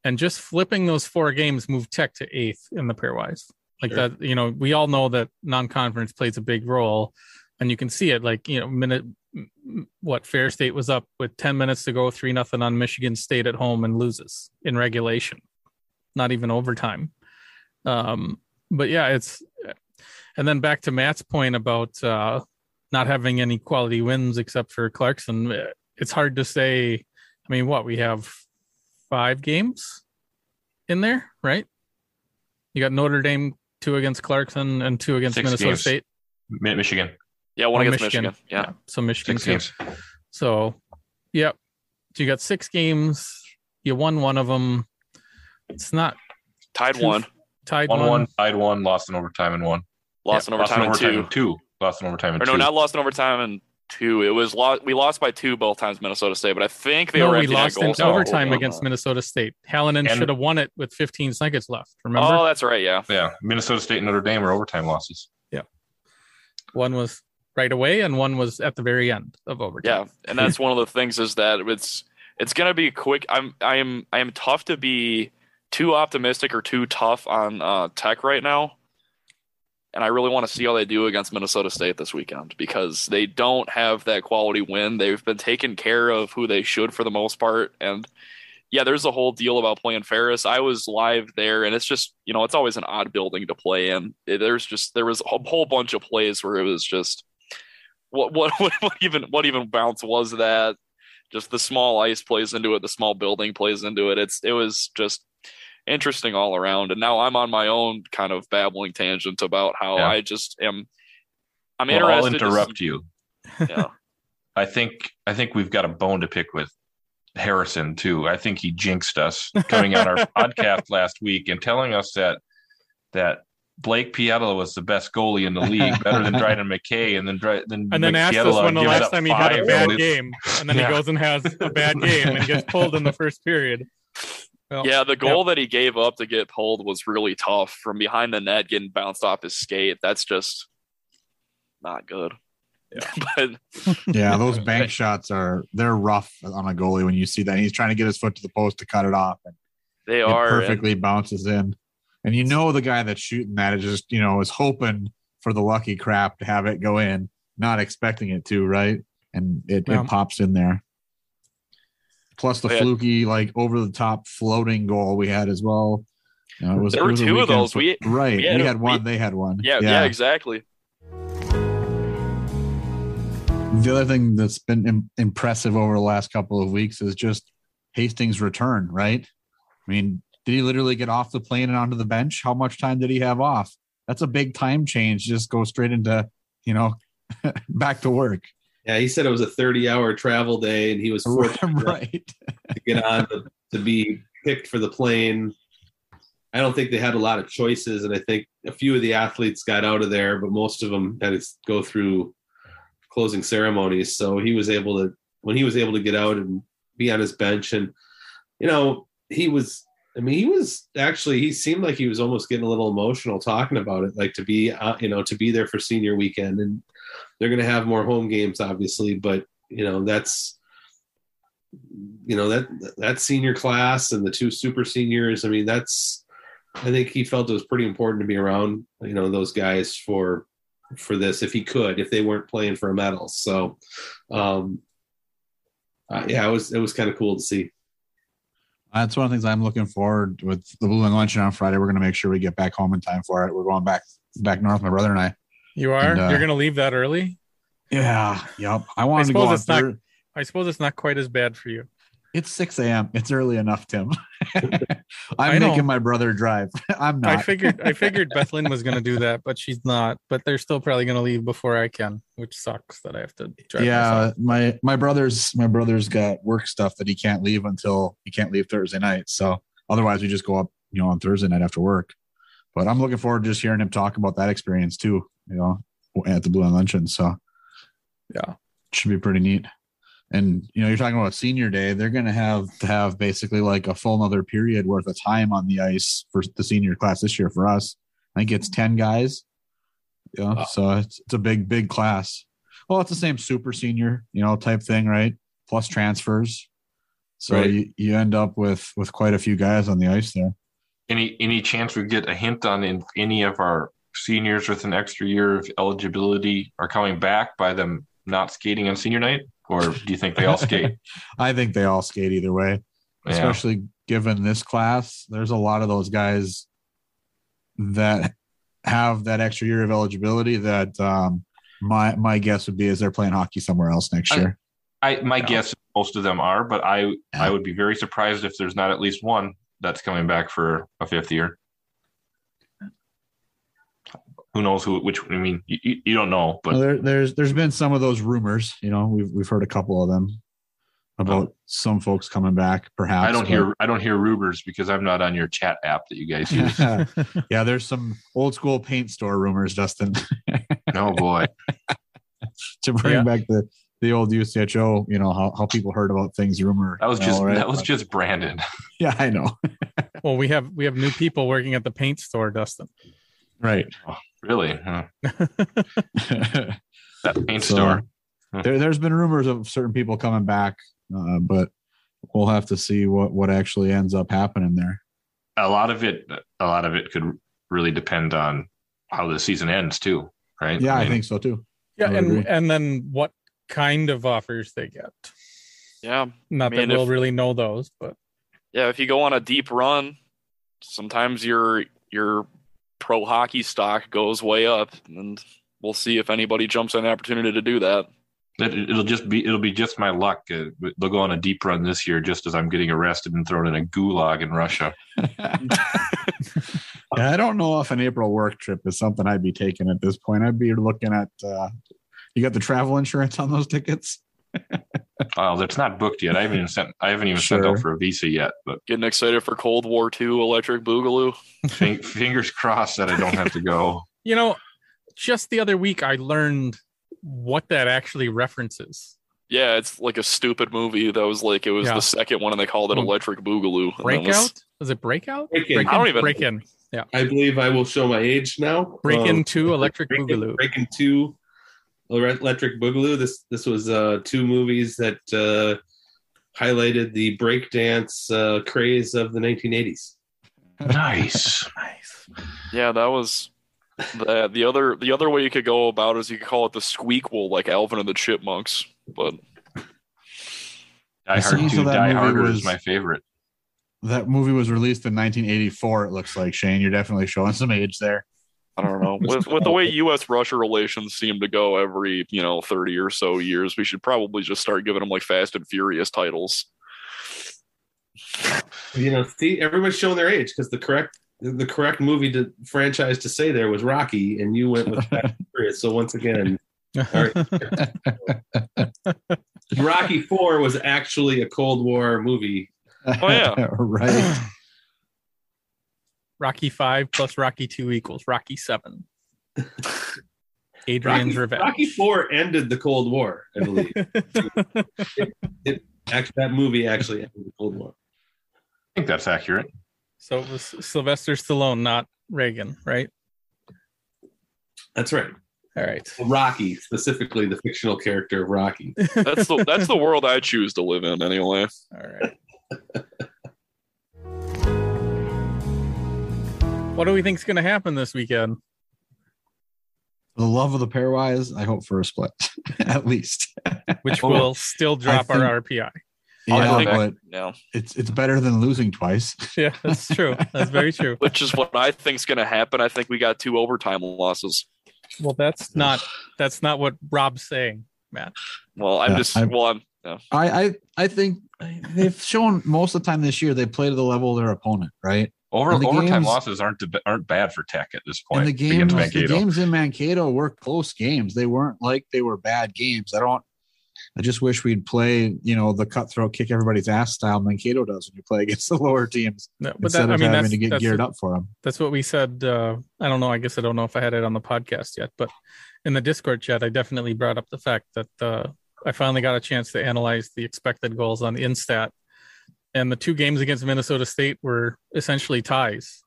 and just flipping those four games moved Tech to eighth in the pairwise. Like sure. that, you know, we all know that non-conference plays a big role, and you can see it. Like, you know, minute what Ferris State was up with ten minutes to go, three nothing on Michigan State at home, and loses in regulation, not even overtime. Um, but yeah, it's, and then back to Matt's point about uh, not having any quality wins except for Clarkson. It's hard to say. I mean, what, we have five games in there, right? You got Notre Dame, two against Clarkson, and two against Six Minnesota games. State. Michigan. Yeah, one oh, against Michigan. Michigan. Yeah. yeah. So Michigan. Six games. So, yeah. So you got six games. You won one of them. It's not. Tied two, one. Tied one. One, one. Tied one. Lost in overtime and one. Lost yeah. in overtime lost in and overtime two. two. Lost in overtime and or two. No, not lost in overtime and two. It was lost. We lost by two both times, Minnesota State, but I think they no, were. We lost in overtime oh, against Minnesota State. Hallinan should have won it with fifteen seconds left. Remember? Oh, that's right. Yeah. Yeah. Minnesota State and Notre Dame were overtime losses. Yeah. One was right away, and one was at the very end of overtime. Yeah, and that's one of the things is that it's it's going to be quick. I'm I am I am tough to be too optimistic or too tough on uh, Tech right now. And I really want to see how they do against Minnesota State this weekend, because they don't have that quality win. They've been taking care of who they should for the most part. And yeah, there's a whole deal about playing Ferris. I was live there, and it's just, you know, it's always an odd building to play in. There's just, there was a whole bunch of plays where it was just, what, what, what even, what even bounce was that? Just the small ice plays into it. The small building plays into it. It's, it was just interesting all around. And now I'm on my own kind of babbling tangent about how yeah. I just am I'm well, interested I'll interrupt you. Yeah. I think I think we've got a bone to pick with Harrison too. I think he jinxed us coming on our podcast last week and telling us that that Blake Pietola was the best goalie in the league, better than Dryden McKay, and then then and then asked us when the last time he had a bad minutes. game, and then yeah. he goes and has a bad game and gets pulled in the first period. Well, yeah, the goal yep. that he gave up to get pulled was really tough. From behind the net, getting bounced off his skate, that's just not good. Yeah, but, yeah those bank shots are they're rough on a goalie when you see that. He's trying to get his foot to the post to cut it off, and they are it perfectly and, bounces in. And you know the guy that's shooting that is just you know is hoping for the lucky crap to have it go in, not expecting it to, right? And it, yeah. it pops in there. Plus the yeah. fluky, like over the top floating goal we had as well. You know, it was, there were it was two of those. For, we right, we had, we had one. We, they had one. Yeah, yeah, yeah, exactly. The other thing that's been im- impressive over the last couple of weeks is just Hastings' return. Right, I mean, Did he literally get off the plane and onto the bench? How much time did he have off? That's a big time change. Just go straight into, you know, back to work. Yeah, he said it was a thirty-hour travel day, and he was fortunate right. to get on to, to be picked for the plane. I don't think they had a lot of choices, and I think a few of the athletes got out of there, but most of them had to go through closing ceremonies. So he was able to, when he was able to get out and be on his bench, and, you know, he was, I mean, he was actually, he seemed like he was almost getting a little emotional talking about it, like to be, uh, you know, to be there for senior weekend. And they're going to have more home games, obviously, but, you know, that's, you know, that, that senior class and the two super seniors, I mean, that's, I think he felt it was pretty important to be around, you know, those guys for, for this, if he could, if they weren't playing for a medal. So, um, uh, yeah, it was, it was kind of cool to see. That's one of the things I'm looking forward with the Blue Wing Luncheon on Friday. We're going to make sure we get back home in time for it. We're going back back north, my brother and I. You are? And, uh, You're going to leave that early? Yeah. Yep. I wanted I to go it's not, thir- I suppose it's not quite as bad for you. It's six a.m. It's early enough, Tim. I'm making my brother drive. I'm not. I figured I figured Beth Lynn was going to do that, but she's not. But they're still probably going to leave before I can, which sucks that I have to drive. Yeah, myself. my my brother's my brother's got work stuff that he can't leave until he can't leave Thursday night. So otherwise, we just go up, you know, on Thursday night after work. But I'm looking forward to just hearing him talk about that experience too, you know, at the Blue and Luncheon. So yeah, should be pretty neat. And, you know, you're talking about senior day, they're going to have to have basically like a full another period worth of time on the ice for the senior class this year for us. I think it's ten guys. Yeah. Wow. So it's, it's a big, big class. Well, it's the same super senior, you know, type thing, right? Plus transfers. So right. you, you end up with, with quite a few guys on the ice there. Any, any chance we get a hint on in any of our seniors with an extra year of eligibility are coming back by them not skating on senior night? Or do you think they all skate? I think they all skate either way, yeah. Especially given this class. There's a lot of those guys that have that extra year of eligibility that um, my my guess would be is they're playing hockey somewhere else next I, year. I My yeah. guess most of them are, but I, yeah. I would be very surprised if there's not at least one that's coming back for a fifth year. Who knows who? Which I mean, you, you don't know. But well, there, there's there's been some of those rumors. You know, we've we've heard a couple of them about um, some folks coming back. Perhaps I don't but, hear I don't hear rumors because I'm not on your chat app that you guys use. Yeah, there's some old school paint store rumors, Dustin. Oh boy, to bring yeah. back the the old U C H O. You know how, how people heard about things. Rumor that was just all, right? that was but, just Brandon. Yeah, I know. Well, we have we have new people working at the paint store, Dustin. Right. Oh. Really? Huh. That paint so, store. Huh. There, there's been rumors of certain people coming back, uh, but we'll have to see what, what actually ends up happening there. A lot of it, a lot of it could really depend on how the season ends too, right? Yeah, I, mean, I think so too. Yeah, and agree. And then what kind of offers they get? Yeah, not I mean, that we'll if, really know those, but yeah, if you go on a deep run, sometimes you're you're. pro hockey stock goes way up, and we'll see if anybody jumps on an opportunity to do that. It'll just be, it'll be just my luck. Uh, they'll go on a deep run this year, just as I'm getting arrested and thrown in a gulag in Russia. Yeah, I don't know if an April work trip is something I'd be taking at this point. I'd be looking at, uh, you got the travel insurance on those tickets. Oh, that's not booked yet. I haven't even sent. I haven't even sure. sent out for a visa yet. But getting excited for Cold War Two, Electric Boogaloo. Fingers crossed that I don't have to go. You know, just the other week I learned what that actually references. Yeah, it's like a stupid movie that was like it was yeah. the second one, and they called it Electric Boogaloo. Breakout? Was, was it Breakout? Break in. Break in. I don't even. Break in. Yeah. I believe I will show my age now. Break um, in Two, Electric break Boogaloo. In, break in Two. Electric Boogaloo. This this was uh, two movies that uh, highlighted the breakdance uh, craze of the nineteen eighties. Nice, nice. Yeah, that was the the other the other way you could go about it is you could call it the Squeakquel, like Alvin and the Chipmunks. But Die Hard two, Die Harder was, is my favorite. That movie was released in nineteen eighty-four. It looks like Shane, you're definitely showing some age there. I don't know. With, with the way U S Russia relations seem to go every, you know, thirty or so years, we should probably just start giving them like Fast and Furious titles. You know, see, everybody's showing their age because the correct the correct movie to franchise to say there was Rocky, and you went with Fast and Furious. So once again, all right. Rocky four was actually a Cold War movie. Oh yeah, right. Rocky five plus Rocky two equals Rocky seven. Adrian's Rocky, Revenge. Rocky four ended the Cold War, I believe. it, it, actually, that movie actually ended the Cold War. I think that's accurate. So it was Sylvester Stallone, not Reagan, right? That's right. All right. Rocky, specifically the fictional character of Rocky. That's the that's the world I choose to live in anyway. All right. What do we think is going to happen this weekend? For the love of the pairwise, I hope for a split, at least. Which oh, will still drop think, our R P I. Yeah, I think, but no. it's it's better than losing twice. Yeah, that's true. That's very true. Which is what I think is going to happen. I think we got two overtime losses. Well, that's not that's not what Rob's saying, Matt. Well, I'm yeah, just I'm, well, I'm. No. I I I think they've shown most of the time this year they play to the level of their opponent, right? Over, overtime games, losses aren't aren't bad for Tech at this point. And the games, the games in Mankato were close games. They weren't like they were bad games. I don't. I just wish we'd play, you know, the cutthroat, kick everybody's ass style Mankato does when you play against the lower teams. No, but instead that, of I mean, having to get geared up for them. That's what we said. Uh, I don't know. I guess I don't know if I had it on the podcast yet, but in the Discord chat, I definitely brought up the fact that uh, I finally got a chance to analyze the expected goals on the Instat. And the two games against Minnesota State were essentially ties,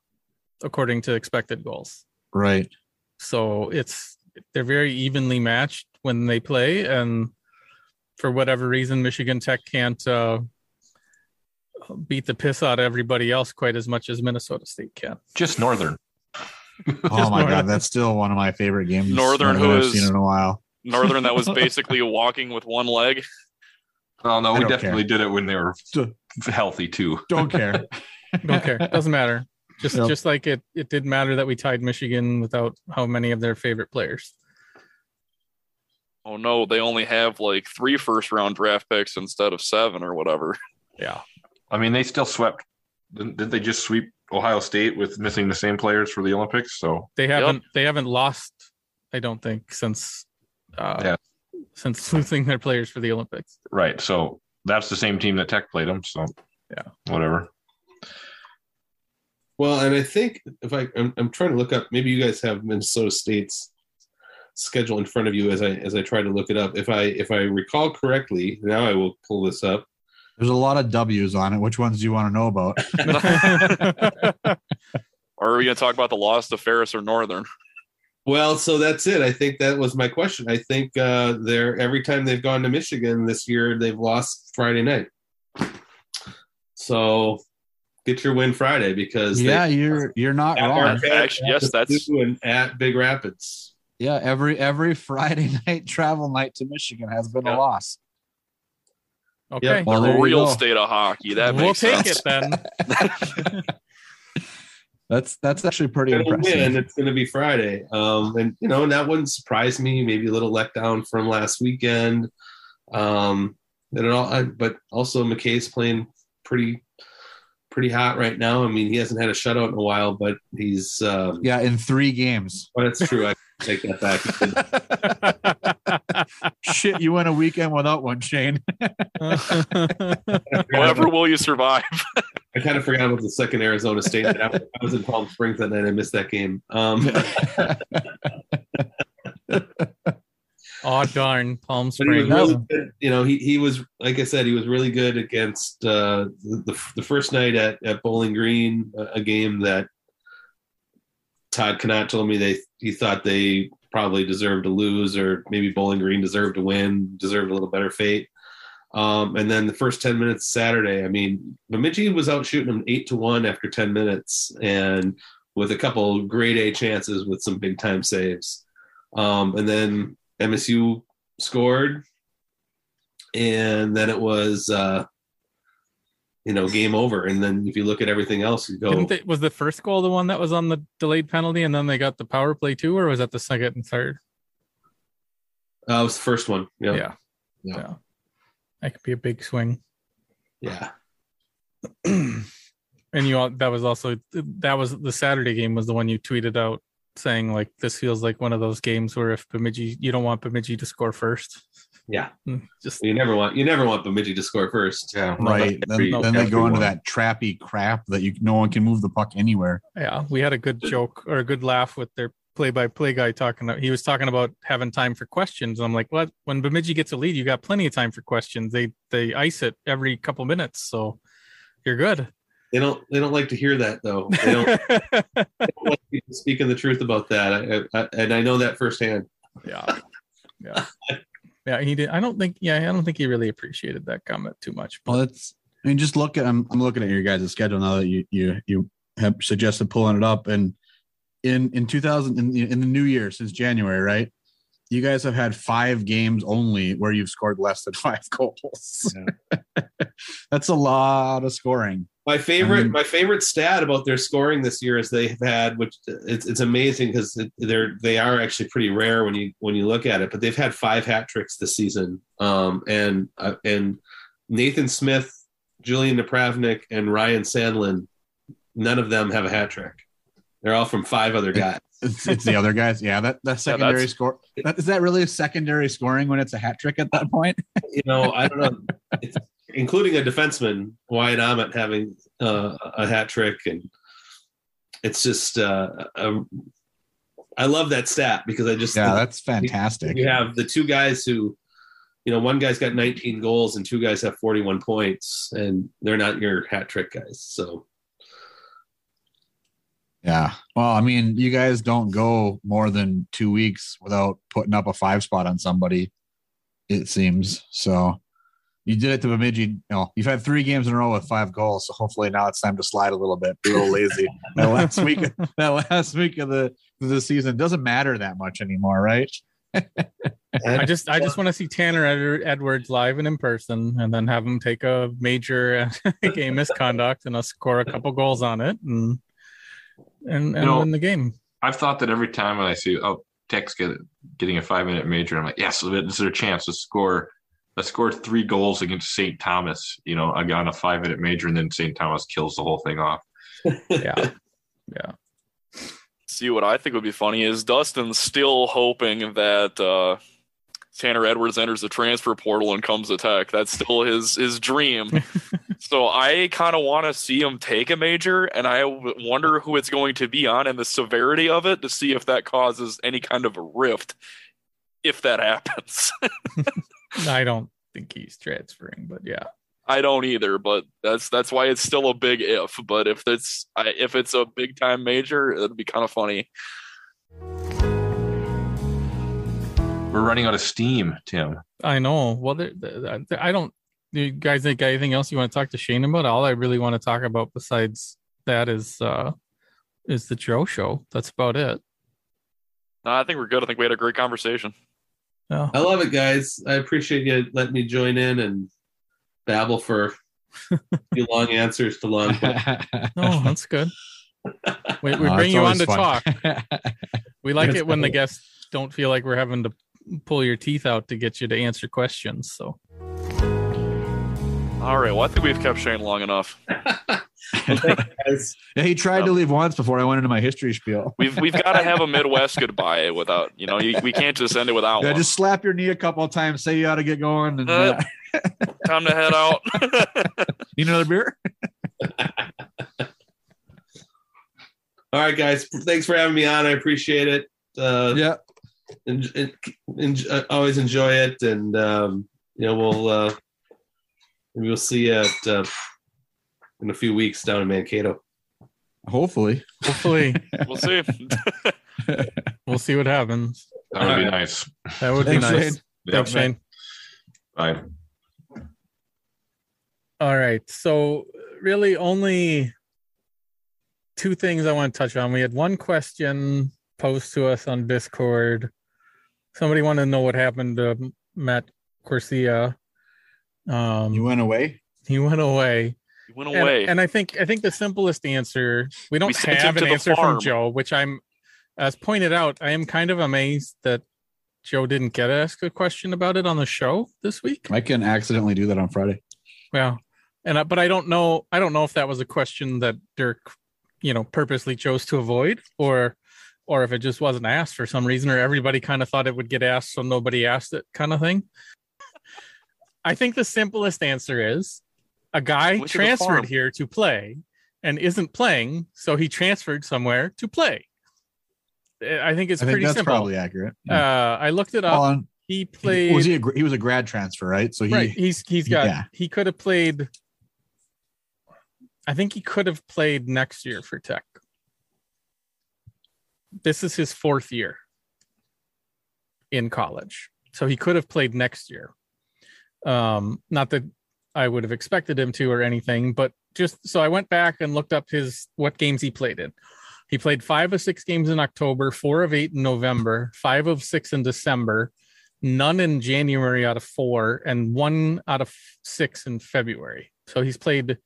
according to expected goals. Right. So it's they're very evenly matched when they play, and for whatever reason, Michigan Tech can't uh, beat the piss out of everybody else quite as much as Minnesota State can. Just Northern. Just oh my Northern. God, that's still one of my favorite games. Northern, who I've is, seen in a while. Northern, that was basically walking with one leg. Oh no, we definitely care. did it when they were healthy too. Don't care. Don't care. Doesn't matter. Just yep. just like it it didn't matter that we tied Michigan without how many of their favorite players. Oh no, they only have like three first round draft picks instead of seven or whatever. Yeah. I mean, they still swept. Didn't, didn't they just sweep Ohio State with missing the same players for the Olympics? So they haven't yep. they haven't lost, I don't think, since uh yeah. since losing their players for the Olympics. Right. So that's the same team that Tech played them. So yeah, whatever. Well, and I think if I, I'm, I'm trying to look up, maybe you guys have Minnesota State's schedule in front of you as I, as I try to look it up. If I, if I recall correctly, now I will pull this up. There's a lot of W's on it. Which ones do you want to know about? Or are we going to talk about the loss to Ferris or Northern? Well, so that's it. I think that was my question. I think uh, they're every time they've gone to Michigan this year, they've lost Friday night. So get your win Friday because yeah, they, you're you're not wrong. Actually, yes, that's at Big Rapids. Yeah, every every Friday night travel night to Michigan has been yeah. a loss. Okay, yep. well, the real state of hockey. That we'll makes take sense. It then. That's that's actually pretty It'll impressive. Win. It's going to be Friday, um, and you know that wouldn't surprise me. Maybe a little letdown from last weekend, um, and it all. I, but also McKay's playing pretty, pretty hot right now. I mean, he hasn't had a shutout in a while, but he's um, yeah in three games. Well, that's true. I take that back. Shit, you went a weekend without one, Shane. However, will you survive? I kind of forgot about the second Arizona State. I was in Palm Springs that night. I missed that game. Um, oh, darn. Palm Springs. He was really you know, he, he was, like I said, he was really good against uh, the, the first night at, at Bowling Green, a game that Todd Connaught told me they he thought they probably deserved to lose, or maybe Bowling Green deserved to win, deserved a little better fate. Um, and then the first ten minutes Saturday, I mean, Bemidji was out shooting them eight to one after ten minutes, and with a couple grade A chances with some big time saves. Um, and then M S U scored, and then it was, uh, you know, game over. And then if you look at everything else, you go. Didn't they, was the first goal the one that was on the delayed penalty, and then they got the power play too, or was that the second and third? Uh, it was the first one. Yeah. Yeah. yeah. yeah. That could be a big swing. Yeah. And you all, that was also that was the Saturday game was the one you tweeted out saying like this feels like one of those games where if Bemidji, you don't want Bemidji to score first. Yeah, just you never want you never want Bemidji to score first. Yeah, right. Every, then, then they go into that trappy crap that you no one can move the puck anywhere. Yeah, we had a good joke or a good laugh with their play-by-play guy talking about, he was talking about having time for questions. And I'm like, what? When Bemidji gets a lead, you got plenty of time for questions. They they ice it every couple minutes, so you're good. They don't they don't like to hear that though. They don't, they don't like people speaking the truth about that. I, I, and I know that firsthand. Yeah, yeah. Yeah, he did. I don't think. Yeah, I don't think he really appreciated that comment too much. But. Well, that's. I mean, just look at. I'm, I'm looking at your guys' schedule now that you you you have suggested pulling it up, and in in two thousand in the, in the new year since January, right? You guys have had five games only where you've scored less than five goals. Yeah. That's a lot of scoring. My favorite, I mean, my favorite stat about their scoring this year is they've had, which it's it's amazing because they're they are actually pretty rare when you when you look at it. But they've had five hat tricks this season, um, and uh, and Nathan Smith, Julian Napravnik, and Ryan Sandlin, none of them have a hat trick. They're all from five other guys. It's, it's the other guys. Yeah, that, that secondary yeah, score. That, is that really a secondary scoring when it's a hat trick at that point? You know, I don't know. It's, including a defenseman, Wyatt Ahmet, having uh, a hat trick. And it's just, uh, a, I love that stat because I just. Yeah, that's fantastic. You have the two guys who, you know, one guy's got nineteen goals and two guys have forty-one points, and they're not your hat trick guys. So. Yeah. Well, I mean, you guys don't go more than two weeks without putting up a five spot on somebody, it seems. So you did it to Bemidji. You know, you've had three games in a row with five goals. So hopefully now it's time to slide a little bit, be a little lazy. That last week, that last week of the, of the season doesn't matter that much anymore, right? I just, I just want to see Tanner Edwards live and in person, and then have him take a major game misconduct and us score a couple goals on it. And And, and you know, win the game. I've thought that every time when I see oh Tech's get, getting a five minute major, I'm like, yes, yeah, so this is their chance to score. Let's score three goals against Saint Thomas. You know, I got a five minute major, and then Saint Thomas kills the whole thing off. Yeah, yeah. See, what I think would be funny is Dustin's still hoping that uh, Tanner Edwards enters the transfer portal and comes to Tech. That's still his his dream. So I kind of want to see him take a major, and I wonder who it's going to be on and the severity of it to see if that causes any kind of a rift, if that happens. I don't think he's transferring, but yeah, I don't either. But that's that's why it's still a big if. But if it's if it's a big time major, it'd be kind of funny. We're running out of steam, Tim. I know. Well, they're, they're, I don't. Do you guys think anything else you want to talk to Shane about? All I really want to talk about besides that is uh, is the Joe show. That's about it. No, I think we're good. I think we had a great conversation. Yeah. I love it, guys. I appreciate you letting me join in and babble for the long answers to long questions. Oh, that's good. We, we oh, bring you on to fun. Talk. We like it when the guests don't feel like we're having to pull your teeth out to get you to answer questions. So. All right. Well, I think we've kept Shane long enough. Yeah, he tried um, to leave once before I went into my history spiel. we've we've got to have a Midwest goodbye without, you know, you, we can't just end it without yeah, one. Just slap your knee a couple of times, say you ought to get going. And, uh, yeah. Time to head out. Need another beer? All right, guys. Thanks for having me on. I appreciate it. Uh, yeah. And, and, and, always enjoy it. And, um, you know, we'll... Uh, We'll see you at, uh, in a few weeks down in Mankato. Hopefully. Hopefully. We'll see. We'll see what happens. That would be nice. That would Thanks, be nice. Shane. Yep. Thanks, Shane. Bye. All right. So really only two things I want to touch on. We had one question posed to us on Discord. Somebody wanted to know what happened to Matt Corsia. Um, he went away. He went away. He went away. And, and I think I think the simplest answer we don't we have an answer farm. From Joe, which I'm, as pointed out, I am kind of amazed that Joe didn't get asked a question about it on the show this week. I can accidentally do that on Friday. Well, And I, but I don't know. I don't know if that was a question that Dirk, you know, purposely chose to avoid, or, or if it just wasn't asked for some reason, or everybody kind of thought it would get asked, so nobody asked it, kind of thing. I think the simplest answer is a guy transferred here to play and isn't playing, so he transferred somewhere to play. I think it's I think pretty that's simple. Probably accurate. Yeah. Uh, I looked it up. Um, he played. Was he? A, he was a grad transfer, right? So he, right. He's he's got. Yeah. He could have played. I think he could have played next year for Tech. This is his fourth year in college, so he could have played next year. Um, not that I would have expected him to or anything, but just so I went back and looked up his what games he played in. He played five of six games in October, four of eight in November, five of six in December, none in January out of four, and one out of six in February. So he's played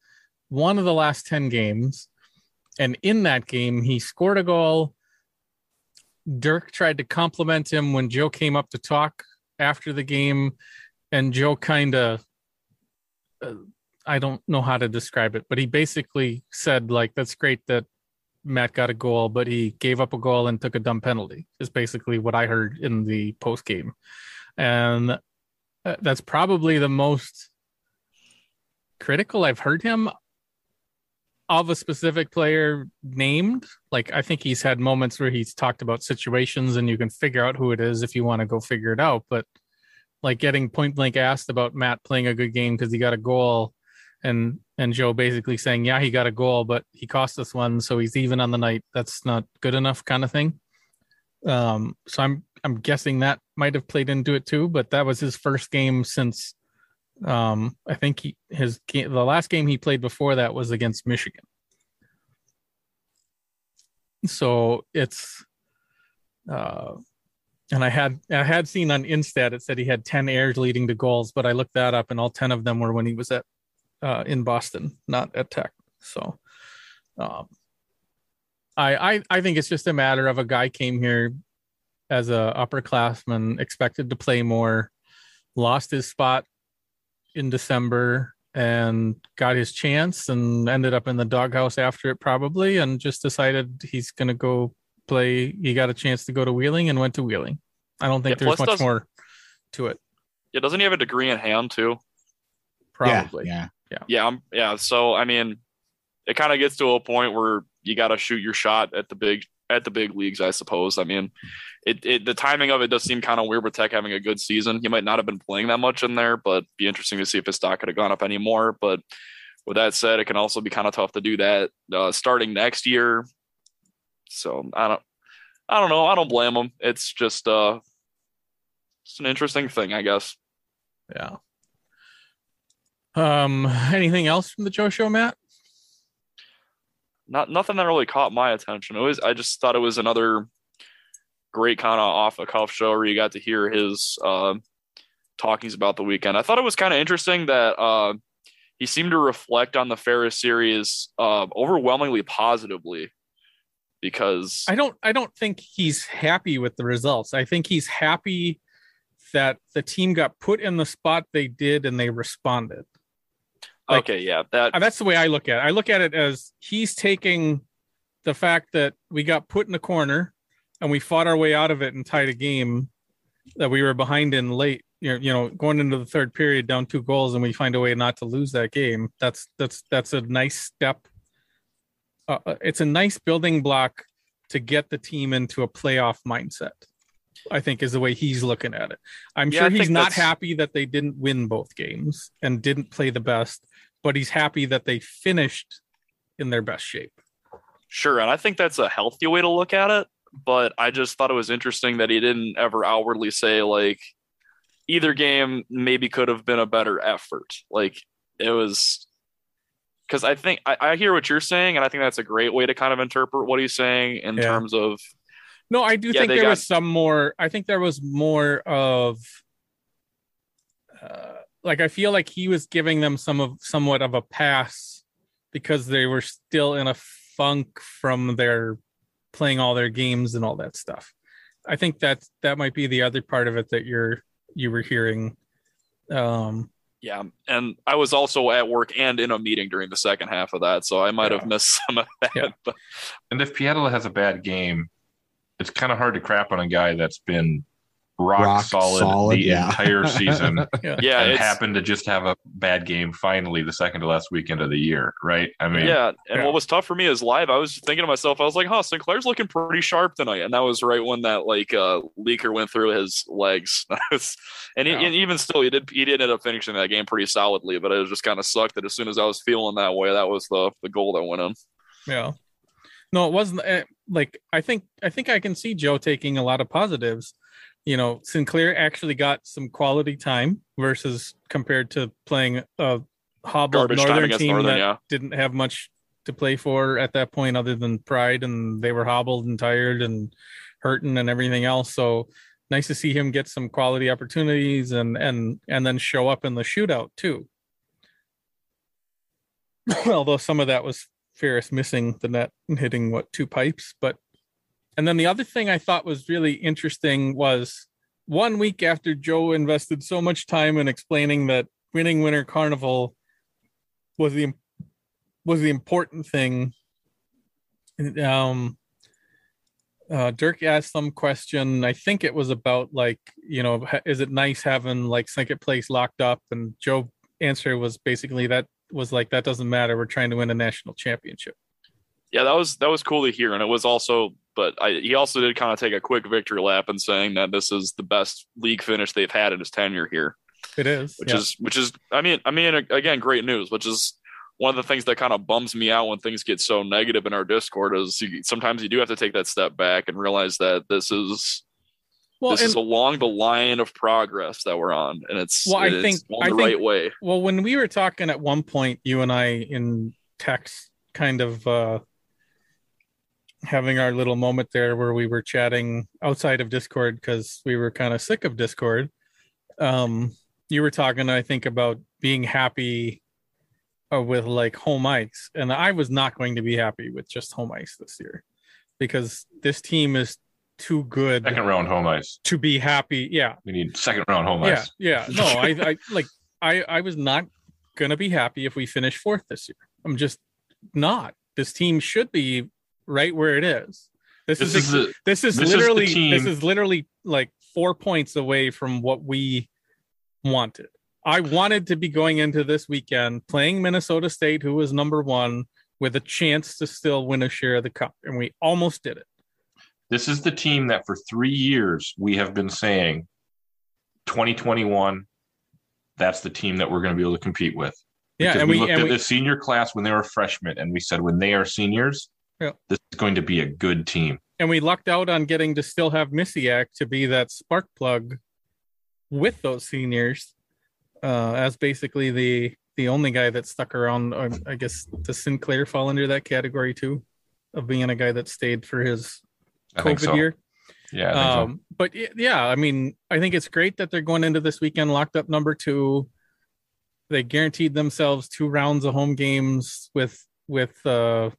one of the last ten games. And in that game, he scored a goal. Dirk tried to compliment him when Joe came up to talk after the game. And Joe kind of, uh, I don't know how to describe it, but he basically said, like, that's great that Matt got a goal, but he gave up a goal and took a dumb penalty, is basically what I heard in the post game. And that's probably the most critical I've heard him of a specific player named. Like, I think he's had moments where he's talked about situations and you can figure out who it is if you want to go figure it out. But like getting point blank asked about Matt playing a good game because he got a goal, and and Joe basically saying, yeah, he got a goal, but he cost us one, so he's even on the night. That's not good enough, kind of thing. Um, so I'm I'm guessing that might have played into it too. But that was his first game since um, I think he, his the last game he played before that was against Michigan. So it's, uh, and I had I had seen on Instat it said he had ten errors leading to goals, but I looked that up and all ten of them were when he was at. Uh, in Boston, not at Tech. So um, I, I I think it's just a matter of a guy came here as a upperclassman, expected to play more, lost his spot in December and got his chance and ended up in the doghouse after it probably, and just decided he's going to go play. He got a chance to go to Wheeling and went to Wheeling. I don't think yeah, there's much more to it. Yeah, doesn't he have a degree in hand too? Probably. Yeah. yeah. Yeah. Yeah. I'm, yeah. So, I mean, it kind of gets to a point where you got to shoot your shot at the big, at the big leagues, I suppose. I mean, it, it the timing of it does seem kind of weird with Tech having a good season. He might not have been playing that much in there, but be interesting to see if his stock could have gone up anymore. But with that said, it can also be kind of tough to do that uh, starting next year. So I don't, I don't know. I don't blame him. It's just, uh, it's an interesting thing, I guess. Yeah. Um, anything else from the Joe Show, Matt? Not nothing that really caught my attention. It was I just thought it was another great kind of off the cuff show where you got to hear his uh, talkings about the weekend. I thought it was kind of interesting that uh, he seemed to reflect on the Ferris series uh, overwhelmingly positively. Because I don't I don't think he's happy with the results. I think he's happy that the team got put in the spot they did and they responded. Like, okay, yeah. That... That's the way I look at it. I look at it as he's taking the fact that we got put in the corner and we fought our way out of it and tied a game that we were behind in late, you know, going into the third period down two goals and we find a way not to lose that game. That's, that's, that's a nice step. Uh, it's a nice building block to get the team into a playoff mindset, I think, is the way he's looking at it. I'm yeah, sure he's not that's... happy that they didn't win both games and didn't play the best, but he's happy that they finished in their best shape. Sure. And I think that's a healthy way to look at it, but I just thought it was interesting that he didn't ever outwardly say like either game maybe could have been a better effort. Like it was, cause I think I, I hear what you're saying. And I think that's a great way to kind of interpret what he's saying in yeah. terms of, No, I do yeah, think there got... was some more. I think there was more of uh, like I feel like he was giving them some of somewhat of a pass because they were still in a funk from their playing all their games and all that stuff. I think that that might be the other part of it that you're you were hearing. Um, Yeah, and I was also at work and in a meeting during the second half of that, so I might yeah. have missed some of that. Yeah. But. And if Pietola has a bad game, it's kind of hard to crap on a guy that's been rock, rock solid, solid the yeah. entire season. yeah, and yeah, happened to just have a bad game finally the second to last weekend of the year, right? I mean, yeah, and yeah. what was tough for me is live, I was thinking to myself, I was like, huh, Sinclair's looking pretty sharp tonight, and that was right when that, like, uh, leaker went through his legs. And, yeah. he, and even still, he did he did end up finishing that game pretty solidly, but it just kind of sucked that as soon as I was feeling that way, that was the, the goal that went in. Yeah. No, it wasn't uh, like, I think, I think I can see Joe taking a lot of positives. You know, Sinclair actually got some quality time versus compared to playing a hobbled Northern team Northern, that yeah. didn't have much to play for at that point other than pride, and they were hobbled and tired and hurting and everything else. So nice to see him get some quality opportunities and and and then show up in the shootout too. Although some of that was Ferris missing the net and hitting, what, two pipes, but. And then the other thing I thought was really interesting was one week after Joe invested so much time in explaining that winning Winter Carnival was the was the important thing. Um, uh, Dirk asked some question. I think it was about, like, you know, is it nice having, like, second place locked up? And Joe's answer was basically that was like, that doesn't matter. We're trying to win a national championship. Yeah, that was that was cool to hear, and it was also, but I, he also did kind of take a quick victory lap in saying that this is the best league finish they've had in his tenure here. It is, which yeah. is which is I mean I mean again, great news. Which is one of the things that kind of bums me out when things get so negative in our Discord is you, sometimes you do have to take that step back and realize that this is well, this and, is along the line of progress that we're on, and it's well, it, I think, it's going I the think, right way. Well, when we were talking at one point, you and I in text, kind of. Uh, having our little moment there where we were chatting outside of Discord because we were kind of sick of Discord. Um, you were talking, I think, about being happy uh, with, like, home ice. And I was not going to be happy with just home ice this year because this team is too good. Second round home ice. To be happy. Yeah. We need second round home yeah, ice. Yeah. No, I, I like, I, I was not going to be happy if we finish fourth this year. I'm just not. This team should be right where it is. This, this is, is a, this is this literally is this is literally like four points away from what we wanted. I wanted to be going into this weekend playing Minnesota State, who was number one, with a chance to still win a share of the cup, and we almost did it. This is the team that for three years we have been saying, twenty twenty-one, that's the team that we're going to be able to compete with. Because yeah, and we, we looked and at we, the senior class when they were freshmen, and we said when they are seniors. Yeah. This is going to be a good team. And we lucked out on getting to still have Misiak to be that spark plug with those seniors uh, as basically the the only guy that stuck around. Or I guess does Sinclair fall under that category too of being a guy that stayed for his COVID so. year? Yeah. I think um, so. But yeah, I mean, I think it's great that they're going into this weekend locked up number two. They guaranteed themselves two rounds of home games with with. Uh,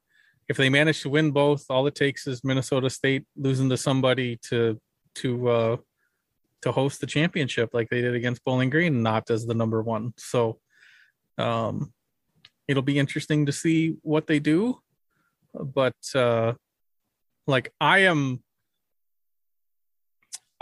If they manage to win both, all it takes is Minnesota State losing to somebody to to uh, to host the championship, like they did against Bowling Green, not as the number one. So um, it'll be interesting to see what they do. But uh, like I am,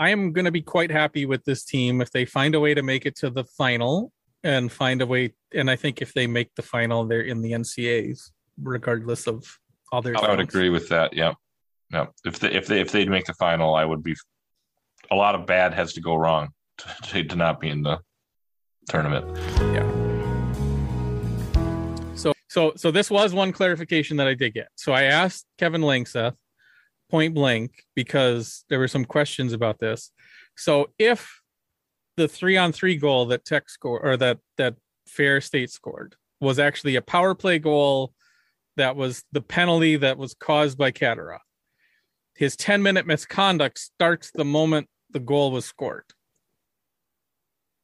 I am going to be quite happy with this team if they find a way to make it to the final and find a way. And I think if they make the final, they're in the N C A As, regardless of. I would songs. agree with that. Yeah, no. If they if they if they'd make the final, I would be. A lot of bad has to go wrong to, to not be in the tournament. Yeah. So so so this was one clarification that I did get. So I asked Kevin Langseth point blank because there were some questions about this. So if the three on three goal that Tech scored or that that Ferris State scored was actually a power play goal. That was the penalty that was caused by Catera. His ten-minute misconduct starts the moment the goal was scored.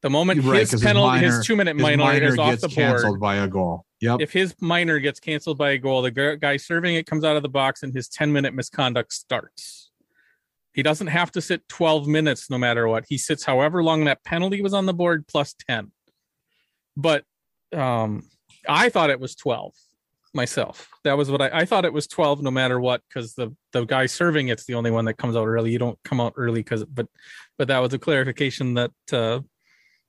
The moment right, his penalty, his, his two-minute minor, minor is off the board. Canceled by a goal. Yep. If his minor gets canceled by a goal, the guy serving it comes out of the box and his ten-minute misconduct starts. He doesn't have to sit twelve minutes no matter what. He sits however long that penalty was on the board plus ten. But um, I thought it was twelve myself. That was what I, I thought it was twelve, no matter what, because the, the guy serving it's the only one that comes out early. You don't come out early because, but but that was a clarification that uh,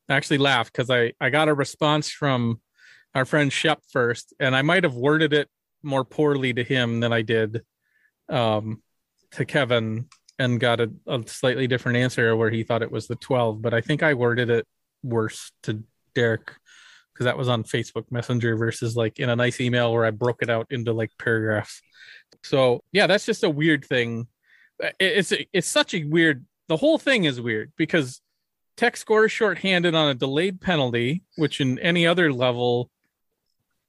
I actually laughed because I, I got a response from our friend Shep first, and I might have worded it more poorly to him than I did um, to Kevin, and got a, a slightly different answer where he thought it was the twelve, but I think I worded it worse to Derek because that was on Facebook Messenger versus like in a nice email where I broke it out into like paragraphs. So yeah, that's just a weird thing. It's, it's such a weird, the whole thing is weird because Tech scores shorthanded on a delayed penalty, which in any other level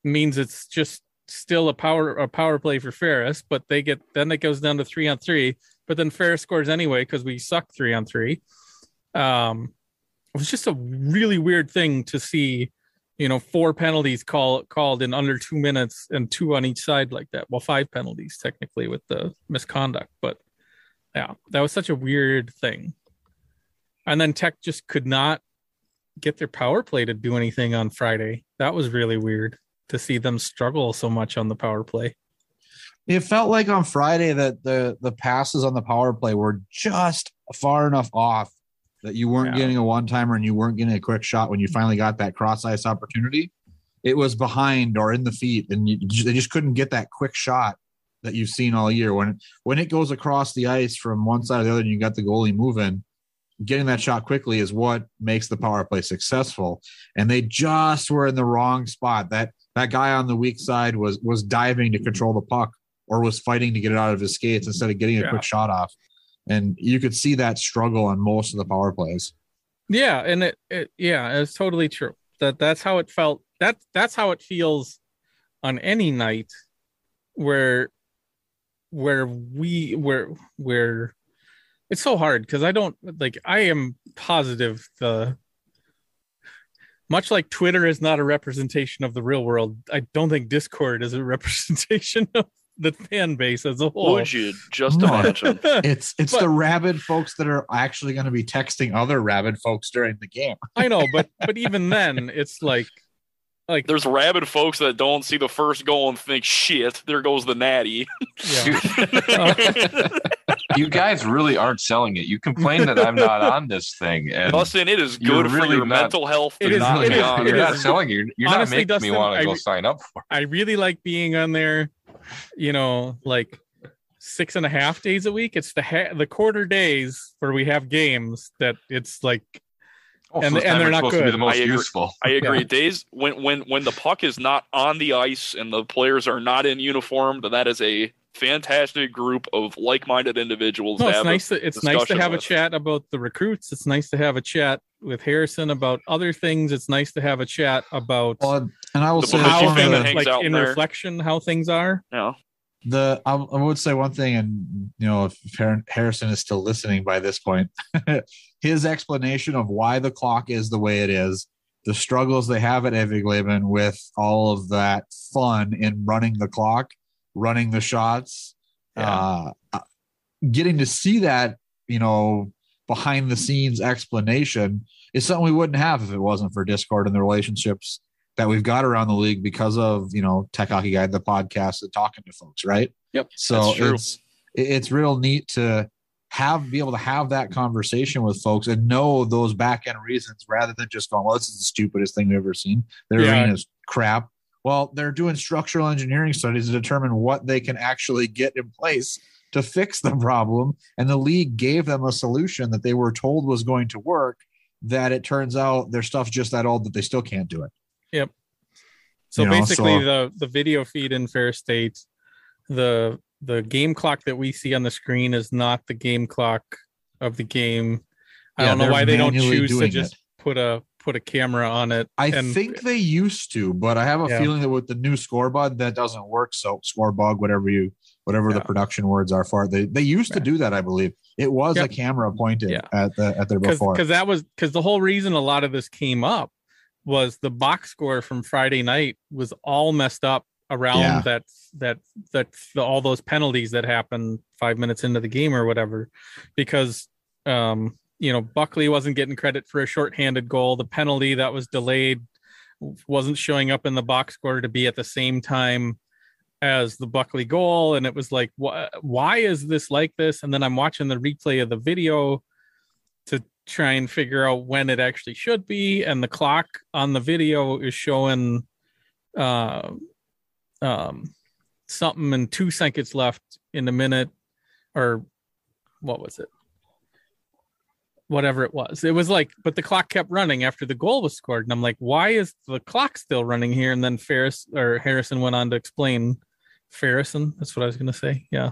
means it's just still a power a power play for Ferris, but they get, then it goes down to three on three, but then Ferris scores anyway because we suck three on three. Um, it was just a really weird thing to see, you know, four penalties call, called in under two minutes and two on each side like that. Well, five penalties technically with the misconduct, but yeah, that was such a weird thing. And then Tech just could not get their power play to do anything on Friday. That was really weird to see them struggle so much on the power play. It felt like on Friday that the, the passes on the power play were just far enough off that you weren't yeah. getting a one-timer and you weren't getting a quick shot when you finally got that cross-ice opportunity. It was behind or in the feet, and you, they just couldn't get that quick shot that you've seen all year. When, when it goes across the ice from one side or the other and you got the goalie moving, getting that shot quickly is what makes the power play successful. And they just were in the wrong spot. That that guy on the weak side was was diving to control the puck or was fighting to get it out of his skates instead of getting a yeah. quick shot off. And you could see that struggle on most of the power plays. Yeah. And it, it yeah, it's totally true that that's how it felt. That that's how it feels on any night where, where we, where, where, it's so hard because I don't like, I am positive the much like Twitter is not a representation of the real world. I don't think Discord is a representation of the fan base as a whole. Would you just imagine? it's it's but, the rabid folks that are actually going to be texting other rabid folks during the game. I know, but but even then, it's like like there's rabid folks that don't see the first goal and think, "Shit, there goes the natty." Yeah. You guys really aren't selling it. You complain that I'm not on this thing. And Dustin, it is good for really your not, mental health. It is, not it is, on. It you're is, not selling it. You're, you're honestly, not making Dustin, me want to go I, sign up for it. I really like being on there, you know, like six and a half days a week. It's the ha- the quarter days where we have games that it's like, oh, and, so the, and they're not good. To be the most I agree. Useful. I agree. Yeah. Days when, when, when the puck is not on the ice and the players are not in uniform, but that is a fantastic group of like-minded individuals. No, it's nice to, it's nice to have with. a chat about the recruits. It's nice to have a chat with Harrison about other things. It's nice to have a chat about well, and I will say how things, like in there. reflection how things are. Yeah. The I, I would say one thing, and you know, if Harrison is still listening by this point, his explanation of why the clock is the way it is, the struggles they have at Avigleben with all of that fun in running the clock, running the shots, yeah. uh, getting to see that, you know, behind the scenes explanation is something we wouldn't have if it wasn't for Discord and the relationships that we've got around the league because of, you know, Tech Hockey Guide, the podcast, and talking to folks. Right. Yep. So it's, it's real neat to have, be able to have that conversation with folks and know those back end reasons rather than just going, well, this is the stupidest thing we've ever seen. Their yeah. arena is crap. Well, they're doing structural engineering studies to determine what they can actually get in place to fix the problem. And the league gave them a solution that they were told was going to work, that it turns out their stuff's just that old that they still can't do it. Yep. So you basically know, so. the, the video feed in Ferris State, the, the game clock that we see on the screen is not the game clock of the game. I yeah, don't know why they don't choose to just it. put a, put a camera on it. I and, think they used to, but I have a yeah. feeling that with the new score bug that doesn't work. So score bug, whatever you, whatever yeah. the production words are for it. They, they used Man. to do that. I believe it was yep. a camera pointed yeah. at the, at their before. Cause that was, cause the whole reason a lot of this came up was the box score from Friday night was all messed up around yeah. that, that, that the, all those penalties that happened five minutes into the game or whatever, because, um, you know, Buckley wasn't getting credit for a shorthanded goal. The penalty that was delayed wasn't showing up in the box score to be at the same time as the Buckley goal. And it was like, wh- why is this like this? And then I'm watching the replay of the video to try and figure out when it actually should be. And the clock on the video is showing uh, um, something and two seconds left in the minute, or what was it? Whatever it was. It was like, but the clock kept running after the goal was scored. And I'm like, why is the clock still running here? And then Ferris or Harrison went on to explain Ferrison. That's what I was going to say. Yeah.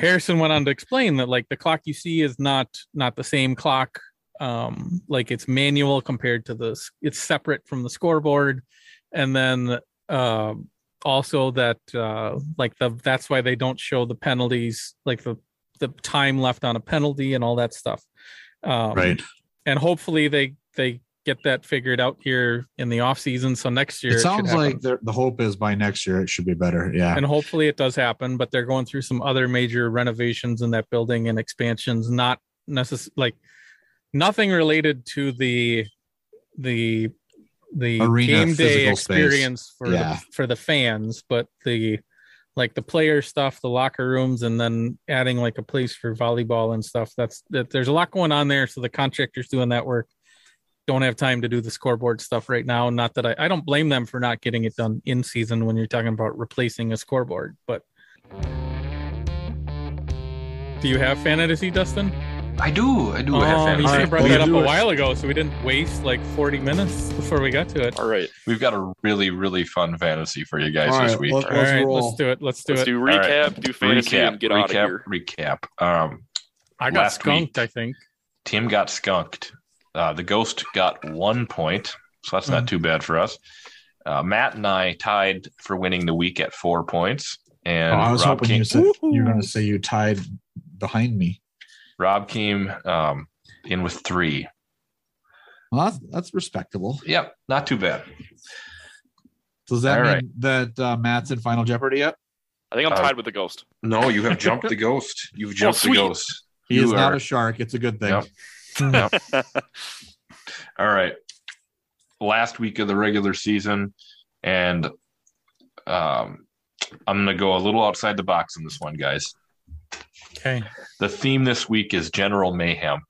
Harrison went on to explain that like the clock you see is not, not the same clock. Um, like it's manual compared to the, it's separate from the scoreboard. And then uh, also that uh, like the, that's why they don't show the penalties, like the, the time left on a penalty and all that stuff. Um, right. And hopefully they, they get that figured out here in the off season. So next year, it sounds it like the hope is by next year, it should be better. Yeah. And hopefully it does happen, but they're going through some other major renovations in that building and expansions, not necessarily like nothing related to the, the, the arena game day experience space. for, yeah. the, for the fans, but the, like the player stuff, the locker rooms, and then adding like a place for volleyball and stuff. That's that there's a lot going on there. So the contractors doing that work don't have time to do the scoreboard stuff right now. Not that I, I don't blame them for not getting it done in season when you're talking about replacing a scoreboard, but do you have fantasy, Dustin? I do. I do. Oh, have you should have brought right. that up a while ago, so we didn't waste like forty minutes before we got to it. All right. We've got a really, really fun fantasy for you guys all this right, week. Let's, all right. Roll. Let's do it. Let's do let's it. Let's do recap, right. do fantasy, recap, and get recap, out of here. Recap, recap. Um, I got skunked, week, I think. Tim got skunked. Uh, the Ghost got one point, so that's mm-hmm. not too bad for us. Uh, Matt and I tied for winning the week at four points. And oh, I was Rob hoping King, you said you were going to say you tied behind me. Rob came um, in with three. Well, that's, that's respectable. Yep, not too bad. Does that All mean right. that uh, Matt's in Final Jeopardy yet? I think I'm uh, tied with the Ghost. No, you have jumped the Ghost. You've jumped oh, the Ghost. He you is are... not a shark. It's a good thing. Yep. Yep. All right. Last week of the regular season, and um, I'm going to go a little outside the box on this one, guys. Okay. The theme this week is General Mayhem.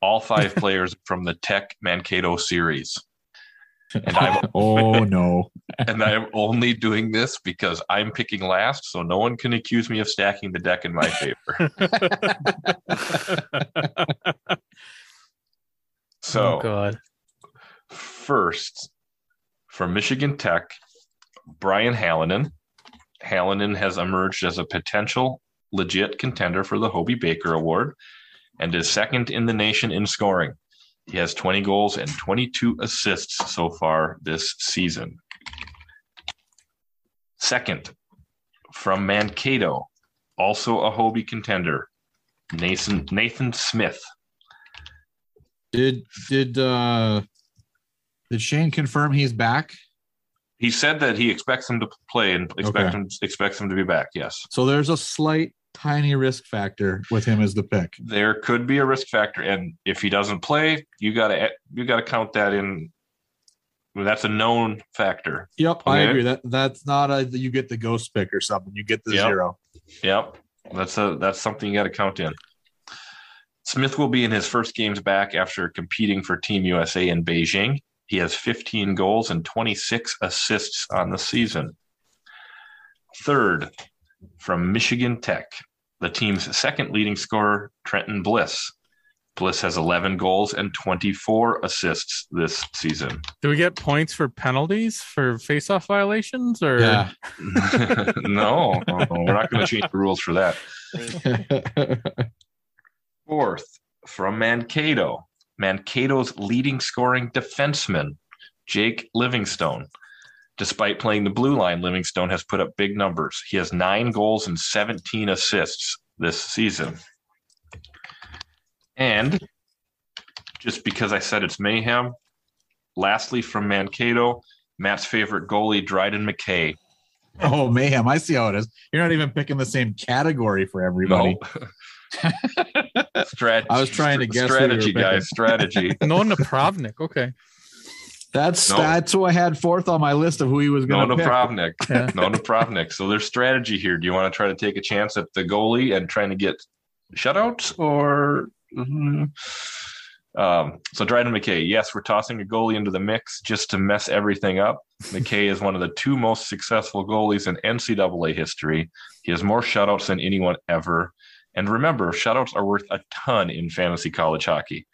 All five players from the Tech Mankato series. And I'm oh no. And I'm only doing this because I'm picking last, so no one can accuse me of stacking the deck in my favor. So oh God. First, for Michigan Tech, Brian Hallinan. Hallinan has emerged as a potential legit contender for the Hobey Baker Award and is second in the nation in scoring. He has twenty goals and twenty-two assists so far this season. Second, from Mankato, also a Hobey contender, Nathan Nathan Smith. Did did uh, did Shane confirm he's back? He said that he expects him to play and expect okay. him expects him to be back. Yes. So there's a slight tiny risk factor with him as the pick. There could be a risk factor, and if he doesn't play, you gotta you gotta count that in. Well, that's a known factor. Yep, okay? I agree. That that's not a you get the Ghost pick or something. You get the yep. zero. Yep, that's a that's something you gotta count in. Smith will be in his first games back after competing for Team U S A in Beijing. He has fifteen goals and twenty-six assists on the season. Third, from Michigan Tech, the team's second leading scorer, Trenton Bliss. Bliss has eleven goals and twenty-four assists this season. Do we get points for penalties for faceoff violations? Or yeah. no, no, we're not going to change the rules for that. Fourth, from Mankato, Mankato's leading scoring defenseman, Jake Livingstone. Despite playing the blue line, Livingstone has put up big numbers. He has nine goals and seventeen assists this season. And just because I said it's mayhem, lastly from Mankato, Matt's favorite goalie, Dryden McKay. Oh, mayhem. I see how it is. You're not even picking the same category for everybody. No. strategy. I was trying to guess. Strategy, guys. Strategy. Nona Pravnik. Okay. That's no. that's who I had fourth on my list of who he was going to pick. Napravnik. Yeah. No Napravnik. So there's strategy here. Do you want to try to take a chance at the goalie and trying to get shutouts or mm-hmm. um, so Dryden McKay. Yes, we're tossing a goalie into the mix just to mess everything up. McKay is one of the two most successful goalies in N C double A history. He has more shutouts than anyone ever. And remember, shutouts are worth a ton in fantasy college hockey.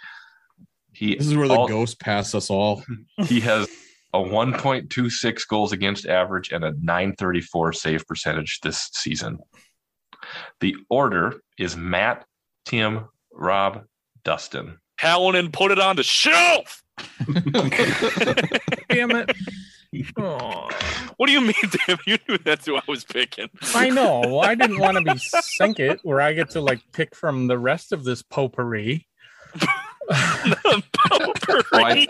He, this is where the all, ghost passed us all. He has a one point two six goals against average and a nine thirty-four save percentage this season. The order is Matt, Tim, Rob, Dustin. Hallinan put it on the shelf. Damn it. Oh. What do you mean, Tim? You knew that's who I was picking. I know. I didn't want to be sink it where I get to like pick from the rest of this potpourri. potpourri. I,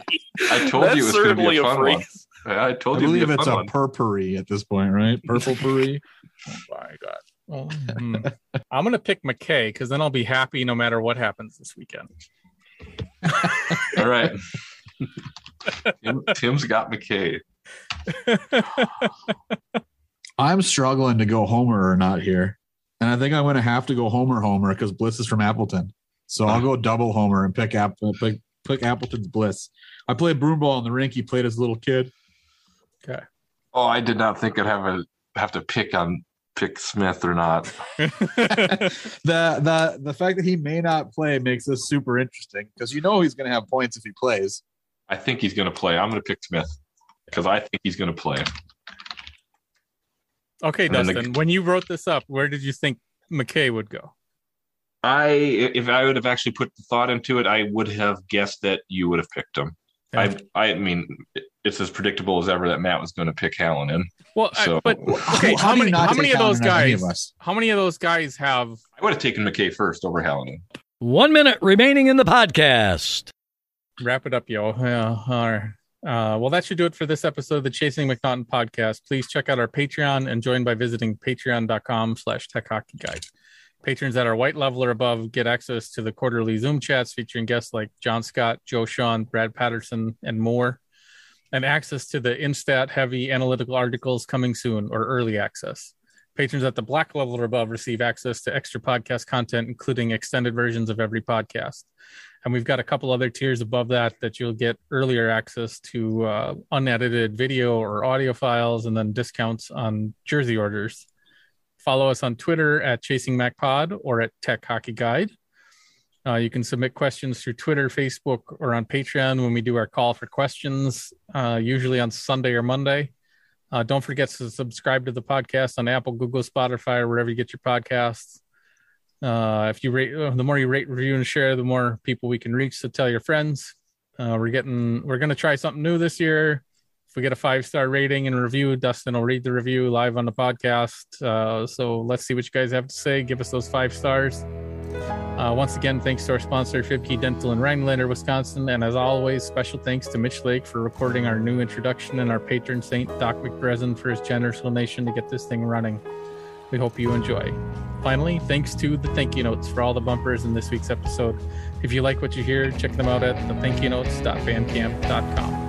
I told that's you it was going to be a fun a one. I told I you. I believe be a it's a one. Purpurri at this point, right? Purple-pourri. Oh my God. Oh, hmm. I'm going to pick McKay because then I'll be happy no matter what happens this weekend. All right. Tim, Tim's got McKay. I'm struggling to go Homer or not here, and I think I'm going to have to go Homer Homer because Bliss is from Appleton, so I'll go double Homer and pick App pick, pick Appleton's Bliss. I played broomball in the rink. He played as a little kid. Okay. Oh, I did not think I'd have a have to pick on pick Smith or not. the the the fact that he may not play makes this super interesting because you know he's going to have points if he plays. I think he's going to play. I'm going to pick Smith. Because I think he's going to play. Okay, and Dustin, the, when you wrote this up, where did you think McKay would go? I, if I would have actually put the thought into it, I would have guessed that you would have picked him. Okay. I, I mean, it's as predictable as ever that Matt was going to pick Hallinan. Well, so, I, but okay, how, how many, how many of those guys? Of how many of those guys have? I would have taken McKay first over Hallinan. One minute remaining in the podcast. Wrap it up, yo. Yeah, all right. Uh, well, that should do it for this episode of the Chasing McNaughton podcast. Please check out our Patreon and join by visiting patreon.com slash Tech Hockey Guide. Patrons at our white level or above get access to the quarterly Zoom chats featuring guests like John Scott, Joe Sean, Brad Patterson, and more, and access to the Instat heavy analytical articles coming soon or early access. Patrons at the black level or above receive access to extra podcast content, including extended versions of every podcast. And we've got a couple other tiers above that that you'll get earlier access to uh, unedited video or audio files and then discounts on jersey orders. Follow us on Twitter at ChasingMacPod or at Tech Hockey Guide. Uh, you can submit questions through Twitter, Facebook, or on Patreon when we do our call for questions, uh, usually on Sunday or Monday. Uh, don't forget to subscribe to the podcast on Apple, Google, Spotify, or wherever you get your podcasts. Uh, if you rate, the more you rate, review, and share, the more people we can reach. So tell your friends. Uh, we're getting, we're going to try something new this year. If we get a five-star rating and review, Dustin will read the review live on the podcast. Uh, so let's see what you guys have to say. Give us those five stars. Uh, once again, thanks to our sponsor, Fiebke Dental in Rhinelander, Wisconsin. And as always, special thanks to Mitch Lake for recording our new introduction and our patron saint, Doc McBrezin, for his generous donation to get this thing running. We hope you enjoy. Finally, thanks to the thank you notes for all the bumpers in this week's episode. If you like what you hear, check them out at the thank you notes dot bandcamp dot com.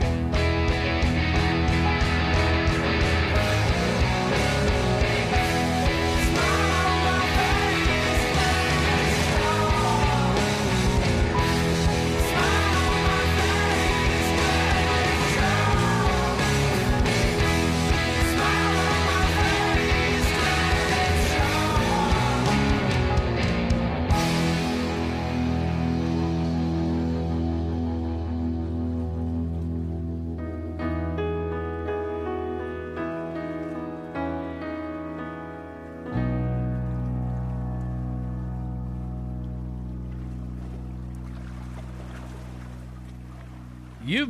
You've